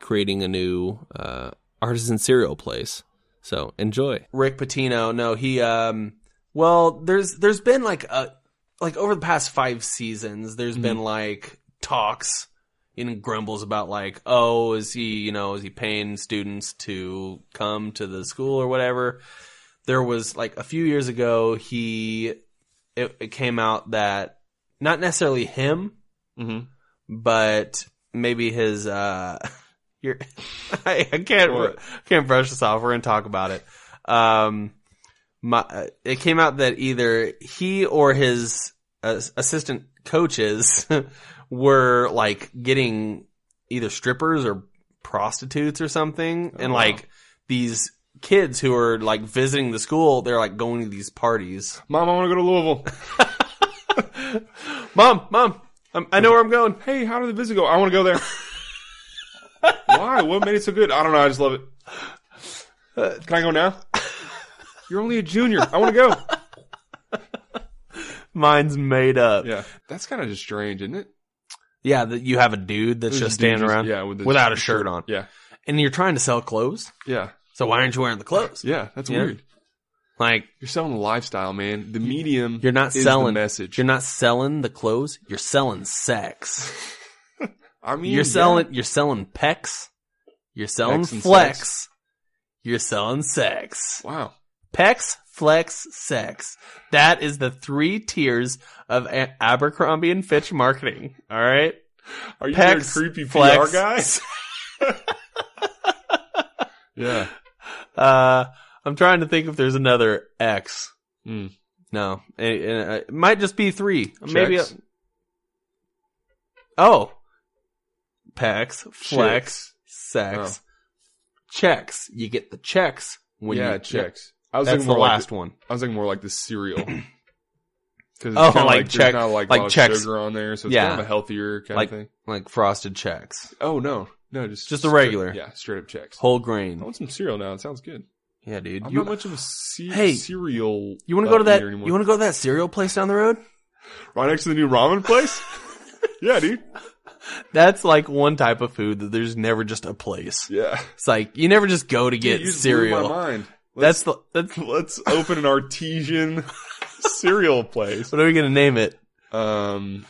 creating a new uh, artisan cereal place. So enjoy, Rick Pitino. No, he. Um, well, there's there's been like a like over the past five seasons, there's mm-hmm. been like talks and grumbles about like, oh, is he you know is he paying students to come to the school or whatever? There was like a few years ago, he. It, it came out that not necessarily him, mm-hmm. but maybe his. Uh, your, I, I can't I can't brush this off. We're gonna talk about it. Um, my it came out that either he or his uh, assistant coaches were like getting either strippers or prostitutes or something, oh, and wow. like these. Kids who are like visiting the school, they're like going to these parties. Mom, I want to go to Louisville. mom, mom, I'm, I know where I'm going. Hey, how did the visit go? I want to go there. Why? What made it so good? I don't know. I just love it. Uh, Can I go now? You're only a junior. I want to go. Mine's made up. Yeah, that's kind of just strange, isn't it? Yeah, that you have a dude that's There's just standing just, around, yeah, with the, without a shirt on. Yeah, and you're trying to sell clothes. Yeah. So why aren't you wearing the clothes? Yeah, that's you weird. Know? Like you're selling the lifestyle, man. The medium you're not is selling, the message. You're not selling the clothes. You're selling sex. I mean, you're selling. Yeah. You're selling pecs. You're selling pecs flex. Sex. You're selling sex. Wow. Pecs, flex, sex. That is the three tiers of Abercrombie and Fitch marketing. All right. Are you pecs, a creepy flex, P R guy? Yeah. Uh, I'm trying to think if there's another X. Mm. No, it, it might just be three. Checks. Maybe. A... Oh, pecs, flex, checks. Sex, oh. Checks. You get the checks when yeah, you checks. Yeah. I was That's the last like the, one. I was thinking more like the cereal. Because oh, like, like check, there's not like, like a lot of sugar on there, so it's yeah. kind of a healthier kind like, of thing. Like frosted checks. Oh no. No, just just a regular. Straight, yeah, straight up checks. Whole grain. I want some cereal now. It sounds good. Yeah, dude. I'm you, not much of a ce- hey, cereal. You want to go to that? Anymore. You want to go to that cereal place down the road? Right next to the new ramen place. Yeah, dude. That's like one type of food that there's never just a place. Yeah. It's like you never just go to get dude, you cereal. Blew my mind. Let's, that's the. That's, let's open an artesian cereal place. What are we gonna name it? Um,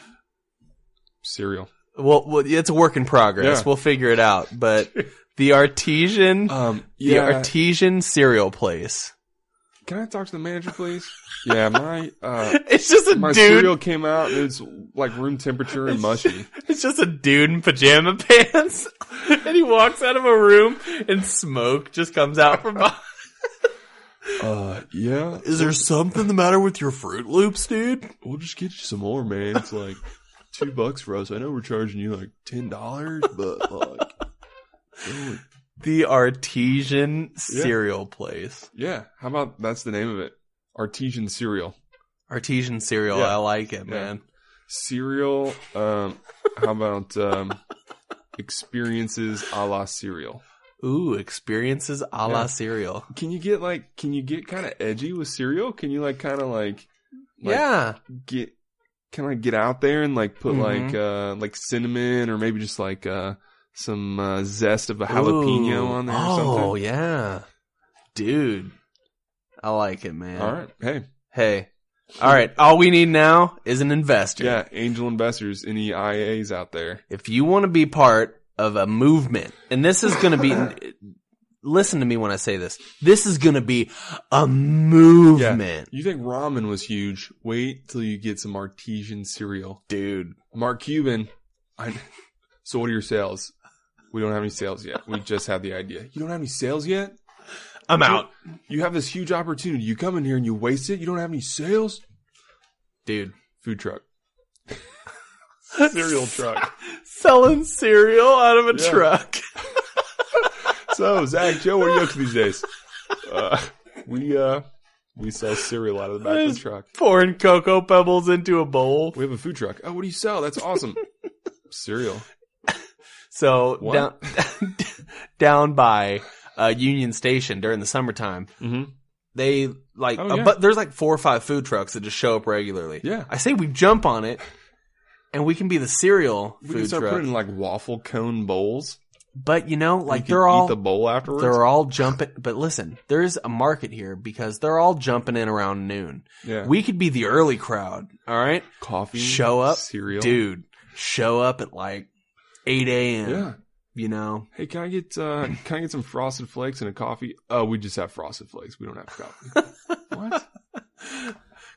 cereal. Well, well, it's a work in progress. Yeah. We'll figure it out. But the artesian, um, yeah. the artesian cereal place. Can I talk to the manager, please? Yeah, my uh, it's just a my dude. cereal came out. And it's like room temperature and mushy. It's just a dude in pajama pants, and he walks out of a room, and smoke just comes out from behind. Uh, yeah. Is there something the matter with your Fruit Loops, dude? We'll just get you some more, man. It's like two bucks for us. I know we're charging you like ten dollars, but like really. The Artesian Cereal yeah. Place. Yeah. How about that's the name of it? Artesian Cereal. Artesian Cereal. Yeah. I like it, yeah. man. Cereal. Um, how about um, experiences a la cereal? Ooh, experiences a la yeah. cereal. Can you get like, can you get kind of edgy with cereal? Can you like kind of like, like, yeah, get, can I get out there and like put mm-hmm. like, uh, like cinnamon or maybe just like, uh, some, uh, zest of a jalapeno Ooh. on there or oh, something? Oh, yeah. Dude, I like it, man. All right. Hey. Hey. All right. All we need now is an investor. Yeah. Angel investors, any I As out there. If you want to be part of a movement, and this is going to be, listen to me when I say this, this is going to be a movement. Yeah. You think ramen was huge? Wait till you get some artesian cereal. Dude. Mark Cuban, I, so what are your sales? We don't have any sales yet. We just had the idea. You don't have any sales yet? I'm you, out. You have this huge opportunity. You come in here and you waste it. You don't have any sales? Dude. Food truck. Cereal truck. Selling cereal out of a yeah. truck. So, Zach, Joe, what are you up to these days? Uh, we uh, we sell cereal out of the back Just of the truck. Pouring Cocoa Pebbles into a bowl. We have a food truck. Oh, what do you sell? That's awesome. Cereal. So, what? down down by uh, Union Station during the summertime, mm-hmm. they, like, oh, yeah. a, but there's like four or five food trucks that just show up regularly. Yeah. I say we jump on it. And we can be the cereal food truck. We can start truck. putting like waffle cone bowls. But you know, like you they're all eat the bowl afterwards. They're all jumping. But listen, there is a market here because they're all jumping in around noon. Yeah, we could be the early crowd. All right, coffee, show up, cereal, dude. Show up at like eight a.m. Yeah, you know. Hey, can I get uh, can I get some Frosted Flakes and a coffee? Oh, we just have Frosted Flakes. We don't have coffee. What?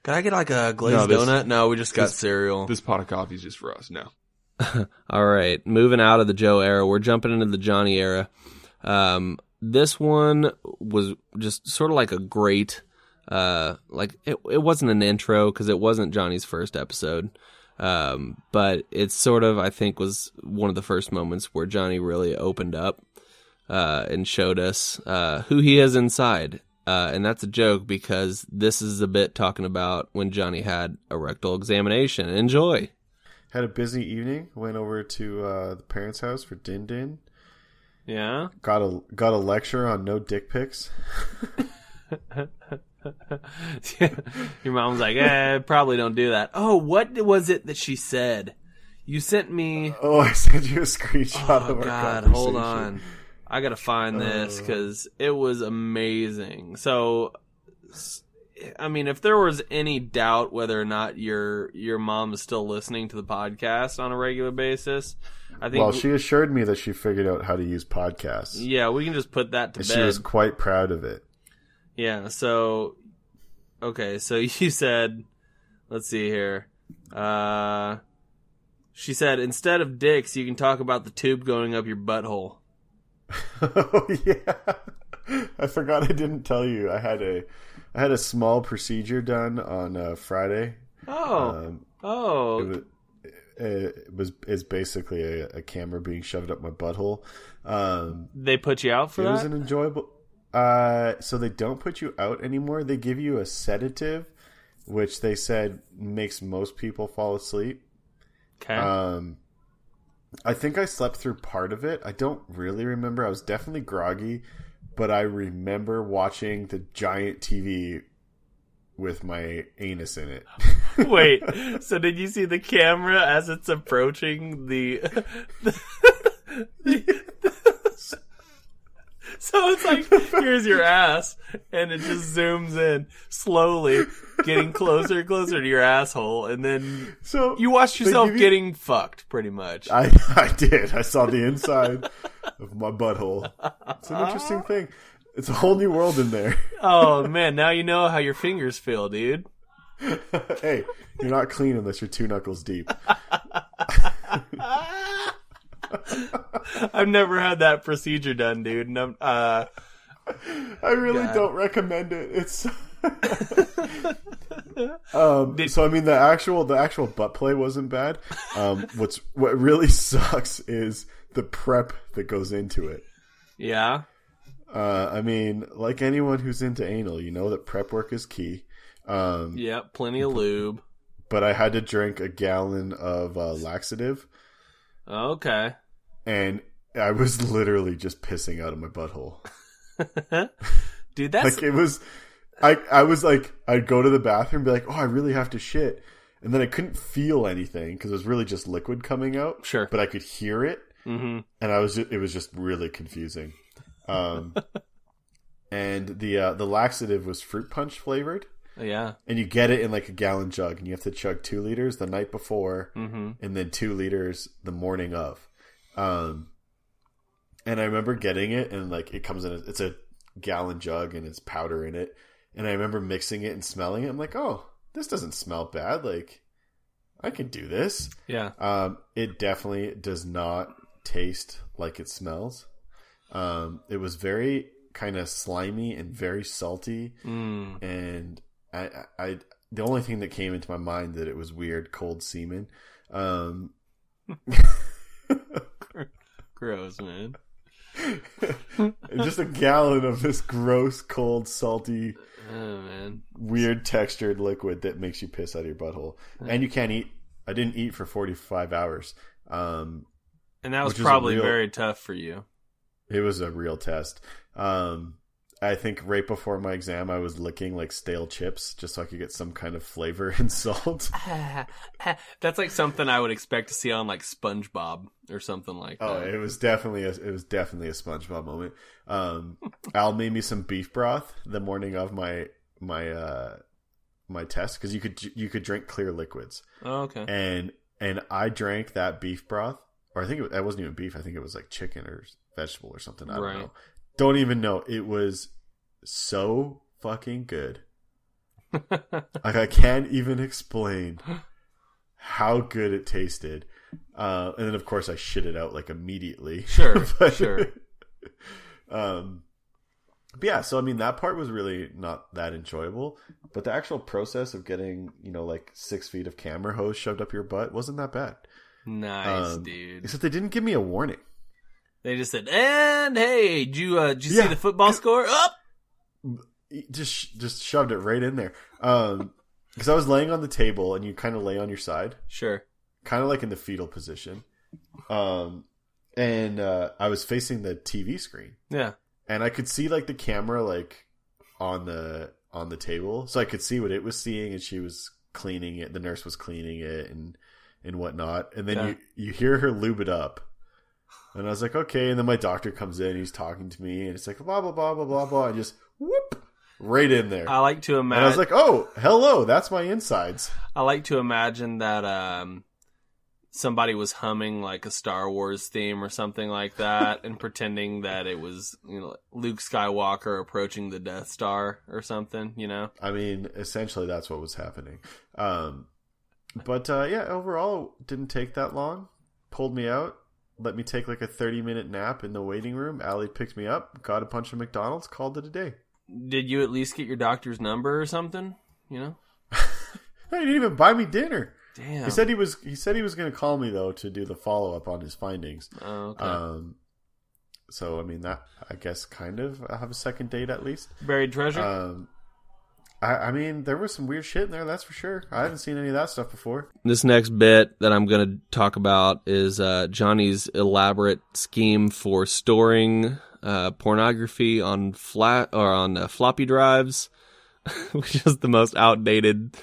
Can I get like a glazed no, this, donut? No, we just got this, cereal. This pot of coffee is just for us. No. All right. Moving out of the Joe era. We're jumping into the Johnny era. Um, this one was just sort of like a great, uh, like it, it wasn't an intro because it wasn't Johnny's first episode. Um, but it sort of, I think, was one of the first moments where Johnny really opened up uh, and showed us uh, who he is inside. Uh, and that's a joke because this is a bit talking about when Johnny had a rectal examination. Enjoy. Had a busy evening. Went over to uh, the parents' house for Din Din. Yeah. Got a got a lecture on no dick pics. Your mom's like, eh, probably don't do that. Oh, what was it that she said? You sent me. Uh, oh, I sent you a screenshot oh, of our God, conversation. Hold on. I gotta find this because it was amazing. So, I mean, if there was any doubt whether or not your your mom is still listening to the podcast on a regular basis, I think. Well, she assured me that she figured out how to use podcasts. Yeah, we can just put that to bed. She was quite proud of it. Yeah. So, okay. So you said, let's see here. Uh, she said instead of dicks, you can talk about the tube going up your butthole. Oh yeah, I forgot I didn't tell you. I had a, I had a small procedure done on uh, Friday. Oh, um, oh, it was, it was is basically a, a camera being shoved up my butthole. Um, they put you out for it that? It was an enjoyable. Uh, so they don't put you out anymore. They give you a sedative, which they said makes most people fall asleep. Okay. Um, I think I slept through part of it. I don't really remember. I was definitely groggy, but I remember watching the giant T V with my anus in it. Wait, so did you see the camera as it's approaching the... the, the, the so it's like, here's your ass, and it just zooms in slowly, getting closer and closer to your asshole, and then so you watched yourself you... getting fucked, pretty much. I, I did. I saw the inside of my butthole. It's an interesting thing. It's a whole new world in there. Oh, man, now you know how your fingers feel, dude. Hey, you're not clean unless you're two knuckles deep. I've never had that procedure done, dude. And I'm, uh, I really God. don't recommend it. It's um, Did... so. I mean, the actual the actual butt play wasn't bad. Um, what's what really sucks is the prep that goes into it. Yeah. Uh, I mean, like anyone who's into anal, you know that prep work is key. Um, yeah, plenty of lube. But I had to drink a gallon of uh, laxative. Okay. And I was literally just pissing out of my butthole. Dude, that's... like, it was... I, I was like, I'd go to the bathroom and be like, oh, I really have to shit. And then I couldn't feel anything because it was really just liquid coming out. Sure. But I could hear it. Mm-hmm. And I was just, it was just really confusing. Um, and the uh, the laxative was fruit punch flavored. Yeah. And you get it in like a gallon jug, and you have to chug two liters the night before, mm-hmm. and then two liters the morning of. Um, and I remember getting it, and like it comes in, a, it's a gallon jug, and it's powder in it. And I remember mixing it and smelling it. I'm like, oh, this doesn't smell bad. Like, I can do this. Yeah. Um, it definitely does not taste like it smells. Um, it was very kind of slimy and very salty, mm. and I, I, the only thing that came into my mind that it was weird cold semen. Um, gross, man. Just a gallon of this gross, cold, salty, oh, man. weird textured liquid that makes you piss out of your butthole, and you can't eat. I didn't eat for forty-five hours, um, and that was probably real... very tough for you. It was a real test. Um, I think right before my exam, I was licking like stale chips just so I could get some kind of flavor and salt. That's like something I would expect to see on like SpongeBob or something like that. Oh, it was definitely a, it was definitely a SpongeBob moment. Um, Al made me some beef broth the morning of my my uh, my test because you could you could drink clear liquids. Oh, okay. And and I drank that beef broth, or I think it, it wasn't even beef. I think it was like chicken or vegetable or something. I don't right. know. Don't even know. It was so fucking good. Like, I can't even explain how good it tasted. Uh, and then, of course, I shit it out like immediately. Sure, but, sure. Um, but yeah, so I mean, that part was really not that enjoyable. But the actual process of getting, you know, like six feet of camera hose shoved up your butt wasn't that bad. Nice, um, dude. Except they didn't give me a warning. They just said, and hey, did you, uh, did you yeah. see the football score? Up! Oh! Just just shoved it right in there. Because um, I was laying on the table, and you kind of lay on your side. Sure. Kind of like in the fetal position. Um, and uh, I was facing the T V screen. Yeah. And I could see like the camera like on the on the table. So I could see what it was seeing, and she was cleaning it. The nurse was cleaning it and, and whatnot. And then yeah. you, you hear her lube it up. And I was like, okay. And then my doctor comes in. He's talking to me. And it's like, blah, blah, blah, blah, blah, blah. And just, whoop, right in there. I like to imagine. And I was like, oh, hello. That's my insides. I like to imagine that um, somebody was humming like a Star Wars theme or something like that and pretending that it was, you know, Luke Skywalker approaching the Death Star or something, you know? I mean, essentially that's what was happening. Um, but, uh, yeah, overall, it didn't take that long. Pulled me out. Let me take like a thirty minute nap in the waiting room. Allie picked me up, got a bunch of McDonald's, called it a day. Did you at least get your doctor's number or something? You know? He didn't even buy me dinner. Damn. He said he was, he said he was going to call me though to do the follow up on his findings. Oh, okay. Um, so, I mean, that, I guess kind of, I have a second date at least. Buried treasure? Um, I, I mean, there was some weird shit in there, that's for sure. I haven't seen any of that stuff before. This next bit that I'm going to talk about is uh, Johnny's elaborate scheme for storing uh, pornography on flat or on uh, floppy drives, which is the most outdated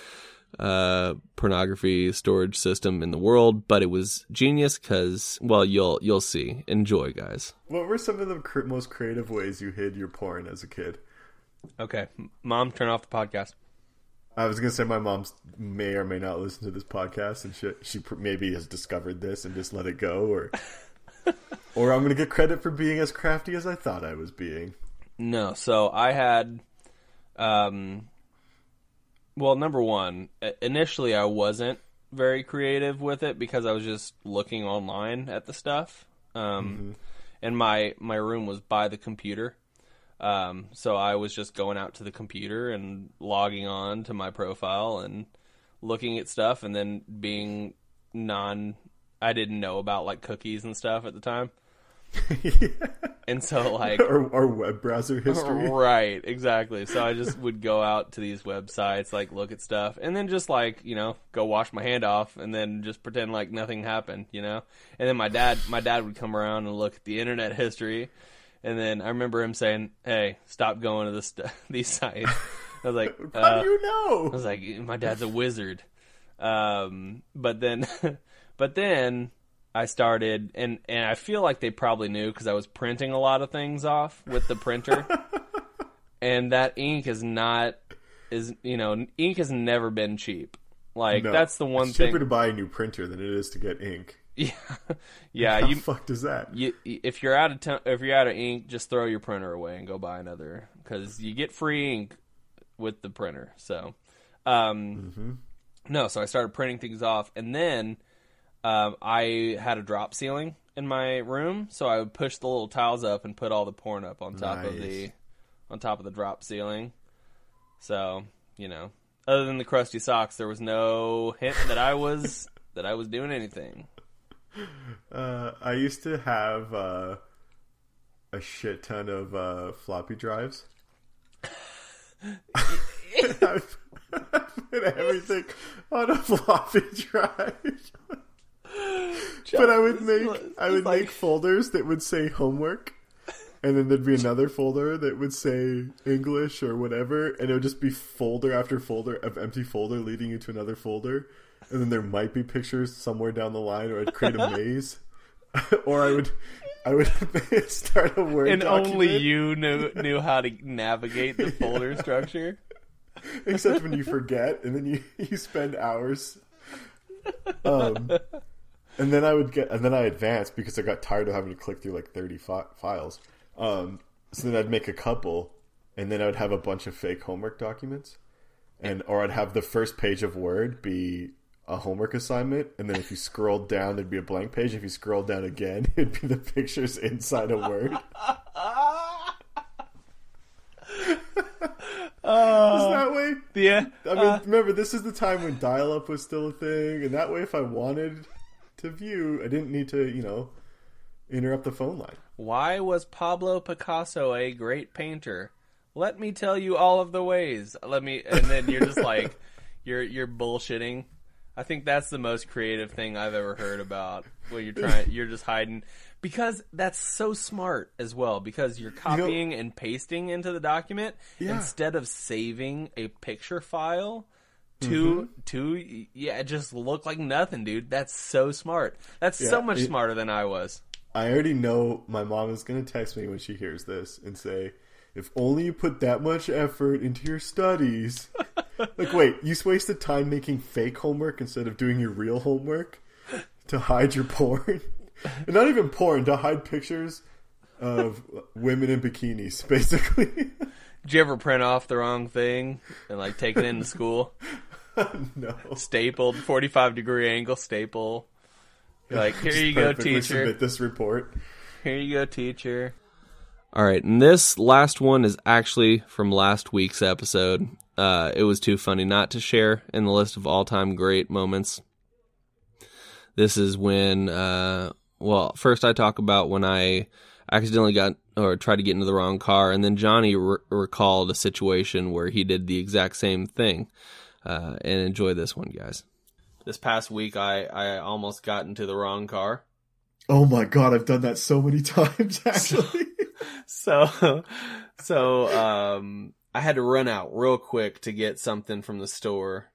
uh, pornography storage system in the world. But it was genius because, well, you'll you'll see. Enjoy, guys. What were some of the cr- most creative ways you hid your porn as a kid? Okay, Mom, turn off the podcast. I was gonna say my mom may or may not listen to this podcast, and she she maybe has discovered this and just let it go, or or I'm gonna get credit for being as crafty as I thought I was being. No, so I had, um, well, number one, initially I wasn't very creative with it because I was just looking online at the stuff, um, mm-hmm. and my my room was by the computer. Um, so I was just going out to the computer and logging on to my profile and looking at stuff, and then being non, I didn't know about like cookies and stuff at the time. yeah. And so like our, our web browser history. Right. Exactly. So I just would go out to these websites, like look at stuff, and then just like, you know, go wash my hand off and then just pretend like nothing happened, you know? And then my dad, my dad would come around and look at the internet history. And then I remember him saying, "Hey, stop going to this st- these sites." I was like, "How uh, do you know?" I was like, "My dad's a wizard." Um, but then, but then I started, and, and I feel like they probably knew because I was printing a lot of things off with the printer, and that ink is not is you know ink has never been cheap. Like no, that's the one it's thing. It's cheaper to buy a new printer than it is to get ink. Yeah, yeah. How you, fucked is that? You, if you're out of t- if you're out of ink, just throw your printer away and go buy another, because you get free ink with the printer. So, um, mm-hmm. no. So I started printing things off, and then um, I had a drop ceiling in my room, so I would push the little tiles up and put all the porn up on top nice. of the on top of the drop ceiling. So you know, other than the crusty socks, there was no hint that I was that I was doing anything. Uh, I used to have uh, a shit ton of uh, floppy drives. I put everything on a floppy drive. But I would make I would make folders that would say homework, and then there'd be another folder that would say English or whatever, and it would just be folder after folder of empty folder leading you to another folder. And then there might be pictures somewhere down the line, or I'd create a maze, or I would, I would start a word. And document. Only you knew knew how to navigate the folder yeah. structure. Except when you forget, and then you, you spend hours. Um, and then I would get, and then I advanced because I got tired of having to click through like thirty fi- files. Um, so then I'd make a couple, and then I would have a bunch of fake homework documents, and or I'd have the first page of Word be a homework assignment, and then if you scrolled down, there'd be a blank page. If you scrolled down again, it'd be the pictures inside a Word. Oh, that way, yeah. I mean, uh, remember, this is the time when dial-up was still a thing, and that way, if I wanted to view, I didn't need to, you know, interrupt the phone line. Why was Pablo Picasso a great painter? Let me tell you all of the ways. Let me, and then you're just like, you're you're bullshitting. I think that's the most creative thing I've ever heard about. When you're trying, you're just hiding, because that's so smart as well. Because you're copying you know, and pasting into the document yeah. instead of saving a picture file to mm-hmm. to yeah, it just looked like nothing, dude. That's so smart. That's yeah, so much it, smarter than I was. I already know my mom is gonna text me when she hears this and say, if only you put that much effort into your studies. Like, wait, you wasted time making fake homework instead of doing your real homework to hide your porn? And not even porn, to hide pictures of women in bikinis, basically. Did you ever print off the wrong thing and, like, take it into school? No. Stapled, forty-five degree angle staple. You're like, here you go, teacher. Submit this report. Here you go, teacher. All right, and this last one is actually from last week's episode. Uh, it was too funny not to share in the list of all-time great moments. This is when, uh, well, first I talk about when I accidentally got or tried to get into the wrong car. And then Johnny re- recalled a situation where he did the exact same thing. Uh, and enjoy this one, guys. This past week, I, I almost got into the wrong car. Oh my God, I've done that so many times, actually. So, so, so um, I had to run out real quick to get something from the store.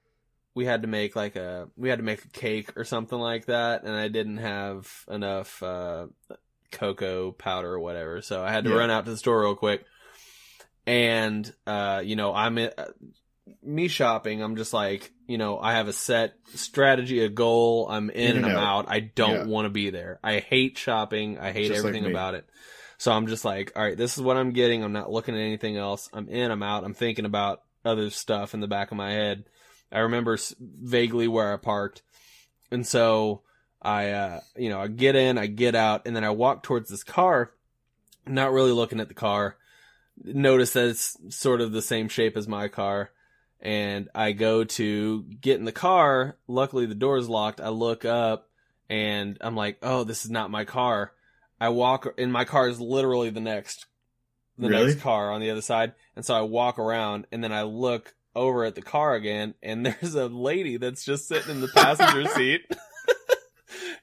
We had to make like a, we had to make a cake or something like that. And I didn't have enough uh, cocoa powder or whatever. So I had to yeah. run out to the store real quick. And, uh, you know, I'm in, uh, me shopping. I'm just like, you know, I have a set strategy, a goal. I'm in, in and, and I'm out. out. I don't yeah. want to be there. I hate shopping. I hate just everything like about it. So I'm just like, all right, this is what I'm getting. I'm not looking at anything else. I'm in, I'm out. I'm thinking about other stuff in the back of my head. I remember vaguely where I parked. And so I, uh, you know, I get in, I get out, and then I walk towards this car, not really looking at the car. Notice that it's sort of the same shape as my car. And I go to get in the car. Luckily, the door's locked. I look up and I'm like, oh, this is not my car. I walk, and my car is literally the next, the Really? next car on the other side. And so I walk around and then I look over at the car again, and there's a lady that's just sitting in the passenger seat,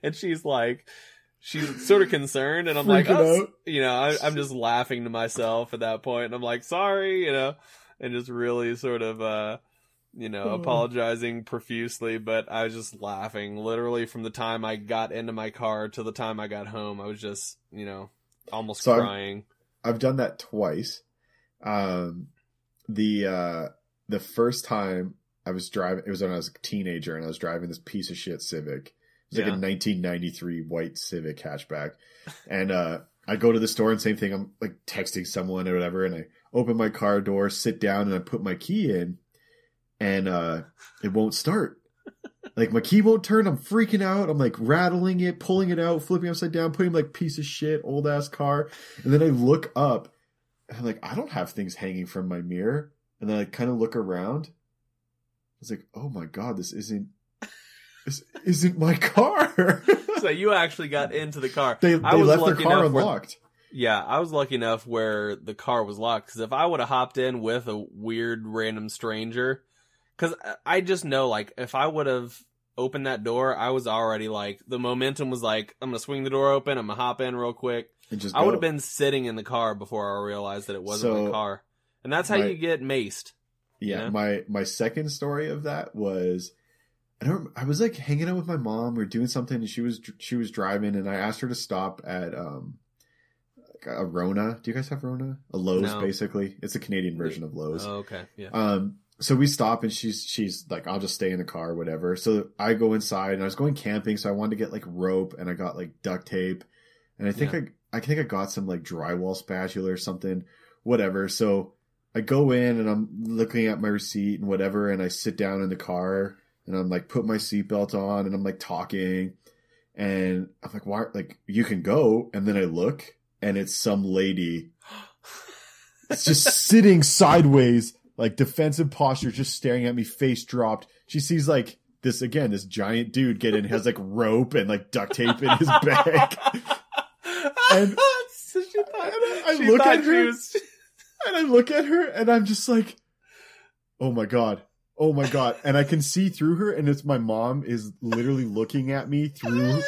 and she's like, she's sort of concerned, and I'm Freaking like, oh, you know, I, I'm just laughing to myself at that point, and I'm like, sorry, you know, and just really sort of, uh, you know, oh. apologizing profusely, but I was just laughing literally from the time I got into my car to the time I got home. I was just, you know, almost so crying. I've, I've done that twice. Um, the, uh, The first time I was driving, it was when I was a teenager, and I was driving this piece of shit Civic. It was yeah. like a nineteen ninety-three white Civic hatchback. And uh, I go to the store and same thing. I'm like texting someone or whatever, and I open my car door, sit down, and I put my key in, and uh, it won't start. Like my key won't turn. I'm freaking out. I'm like rattling it, pulling it out, flipping upside down, putting like piece of shit, old ass car. And then I look up, and I'm like, I don't have things hanging from my mirror. And then I kind of look around. I was like, "Oh my God, this isn't this isn't my car." So you actually got into the car. They, they left their car unlocked. Where, yeah, I was lucky enough where the car was locked. Because if I would have hopped in with a weird random stranger, because I just know, like, if I would have opened that door, I was already like the momentum was like, I'm gonna swing the door open. I'm gonna hop in real quick. And just I would have been sitting in the car before I realized that it wasn't so, the car. And that's how my, you get maced. Yeah. You know? My, my second story of that was, I don't, I was like hanging out with my mom. We were doing something, and she was, she was driving, and I asked her to stop at, um, a Rona. Do you guys have Rona? A Lowe's, no. basically. It's a Canadian version of Lowe's. Oh, okay. Yeah. Um, so we stop, and she's, she's like, I'll just stay in the car, whatever. So I go inside, and I was going camping. So I wanted to get like rope, and I got like duct tape. And I think yeah. I, I think I got some like drywall spatula or something, whatever. So I go in, and I'm looking at my receipt and whatever, and I sit down in the car, and I'm like, put my seatbelt on, and I'm like talking, and I'm like, why? Like, you can go. And then I look, and it's some lady. It's just sitting sideways, like defensive posture, just staring at me, face dropped. She sees like this, again, this giant dude get in, has like rope and like duct tape in his bag. And so she thought, and I, I she look thought at her. She was- And I look at her, and I'm just like, oh my God, oh my God. And I can see through her, and it's my mom is literally looking at me through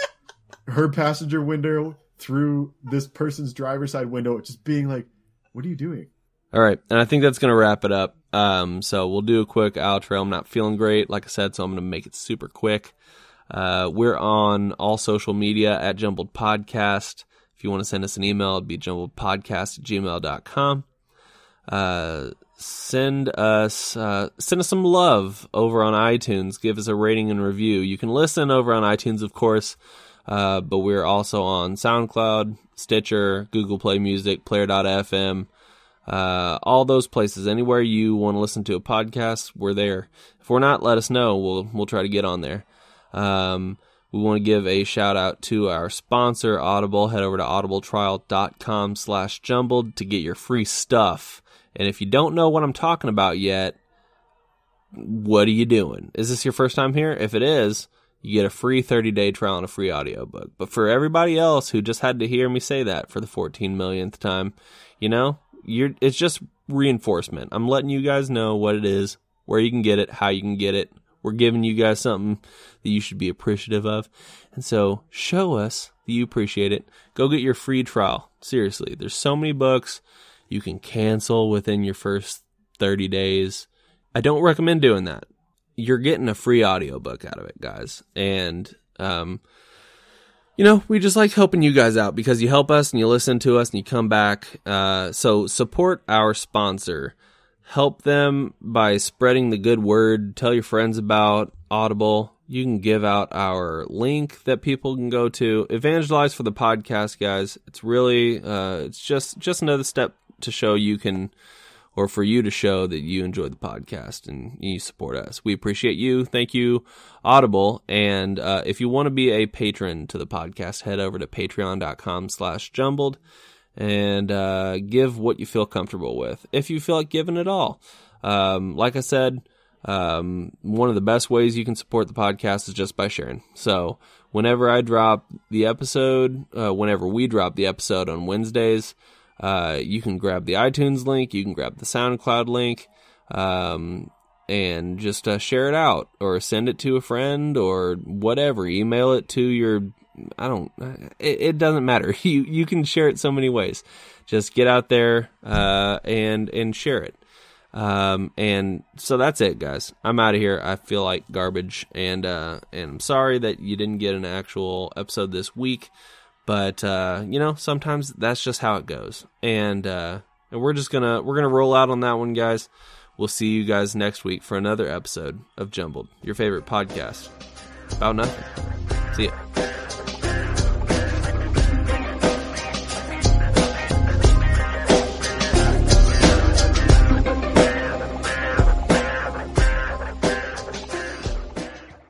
her passenger window, through this person's driver's side window, just being like, what are you doing? All right. And I think that's going to wrap it up. Um, so we'll do a quick outro. I'm not feeling great, like I said, so I'm going to make it super quick. Uh, we're on all social media at Jumbled Podcast. If you want to send us an email, it'd be jumbled podcast at gmail dot com. Uh, send us, uh, send us some love over on iTunes. Give us a rating and review. You can listen over on iTunes, of course, uh, but we're also on SoundCloud, Stitcher, Google Play Music, Player dot f m, uh, all those places. Anywhere you want to listen to a podcast, we're there. If we're not, let us know. We'll, we'll try to get on there. Um, we want to give a shout out to our sponsor, Audible. Head over to audible trial dot com slash jumbled to get your free stuff. And if you don't know what I'm talking about yet, what are you doing? Is this your first time here? If it is, you get a free thirty-day trial and a free audiobook. But for everybody else who just had to hear me say that for the fourteen millionth time, you know, you're it's just reinforcement. I'm letting you guys know what it is, where you can get it, how you can get it. We're giving you guys something that you should be appreciative of. And so show us that you appreciate it. Go get your free trial. Seriously, there's so many books you can cancel within your first thirty days. I don't recommend doing that. You're getting a free audiobook out of it, guys. And, um, you know, we just like helping you guys out because you help us and you listen to us and you come back. Uh, so support our sponsor. Help them by spreading the good word. Tell your friends about Audible. You can give out our link that people can go to. Evangelize for the podcast, guys. It's really, uh, it's just, just another step to show you can... or for you to show that you enjoy the podcast and you support us. We appreciate you. Thank you, Audible. And uh, if you want to be a patron to the podcast, head over to patreon.com slash jumbled and uh, give what you feel comfortable with, if you feel like giving at all. Um, like I said, um, one of the best ways you can support the podcast is just by sharing. So whenever I drop the episode, uh, whenever we drop the episode on Wednesdays, Uh, you can grab the iTunes link, you can grab the SoundCloud link, um, and just uh, share it out or send it to a friend or whatever. Email it to your, I don't, it, it doesn't matter. You you can share it so many ways. Just get out there uh, and and share it. Um, and so that's it, guys. I'm out of here. I feel like garbage, and uh, and I'm sorry that you didn't get an actual episode this week. But, uh, you know, sometimes that's just how it goes. And, uh, and we're just gonna, we're gonna roll out on that one, guys. We'll see you guys next week for another episode of Jumbled, your favorite podcast about nothing. See ya.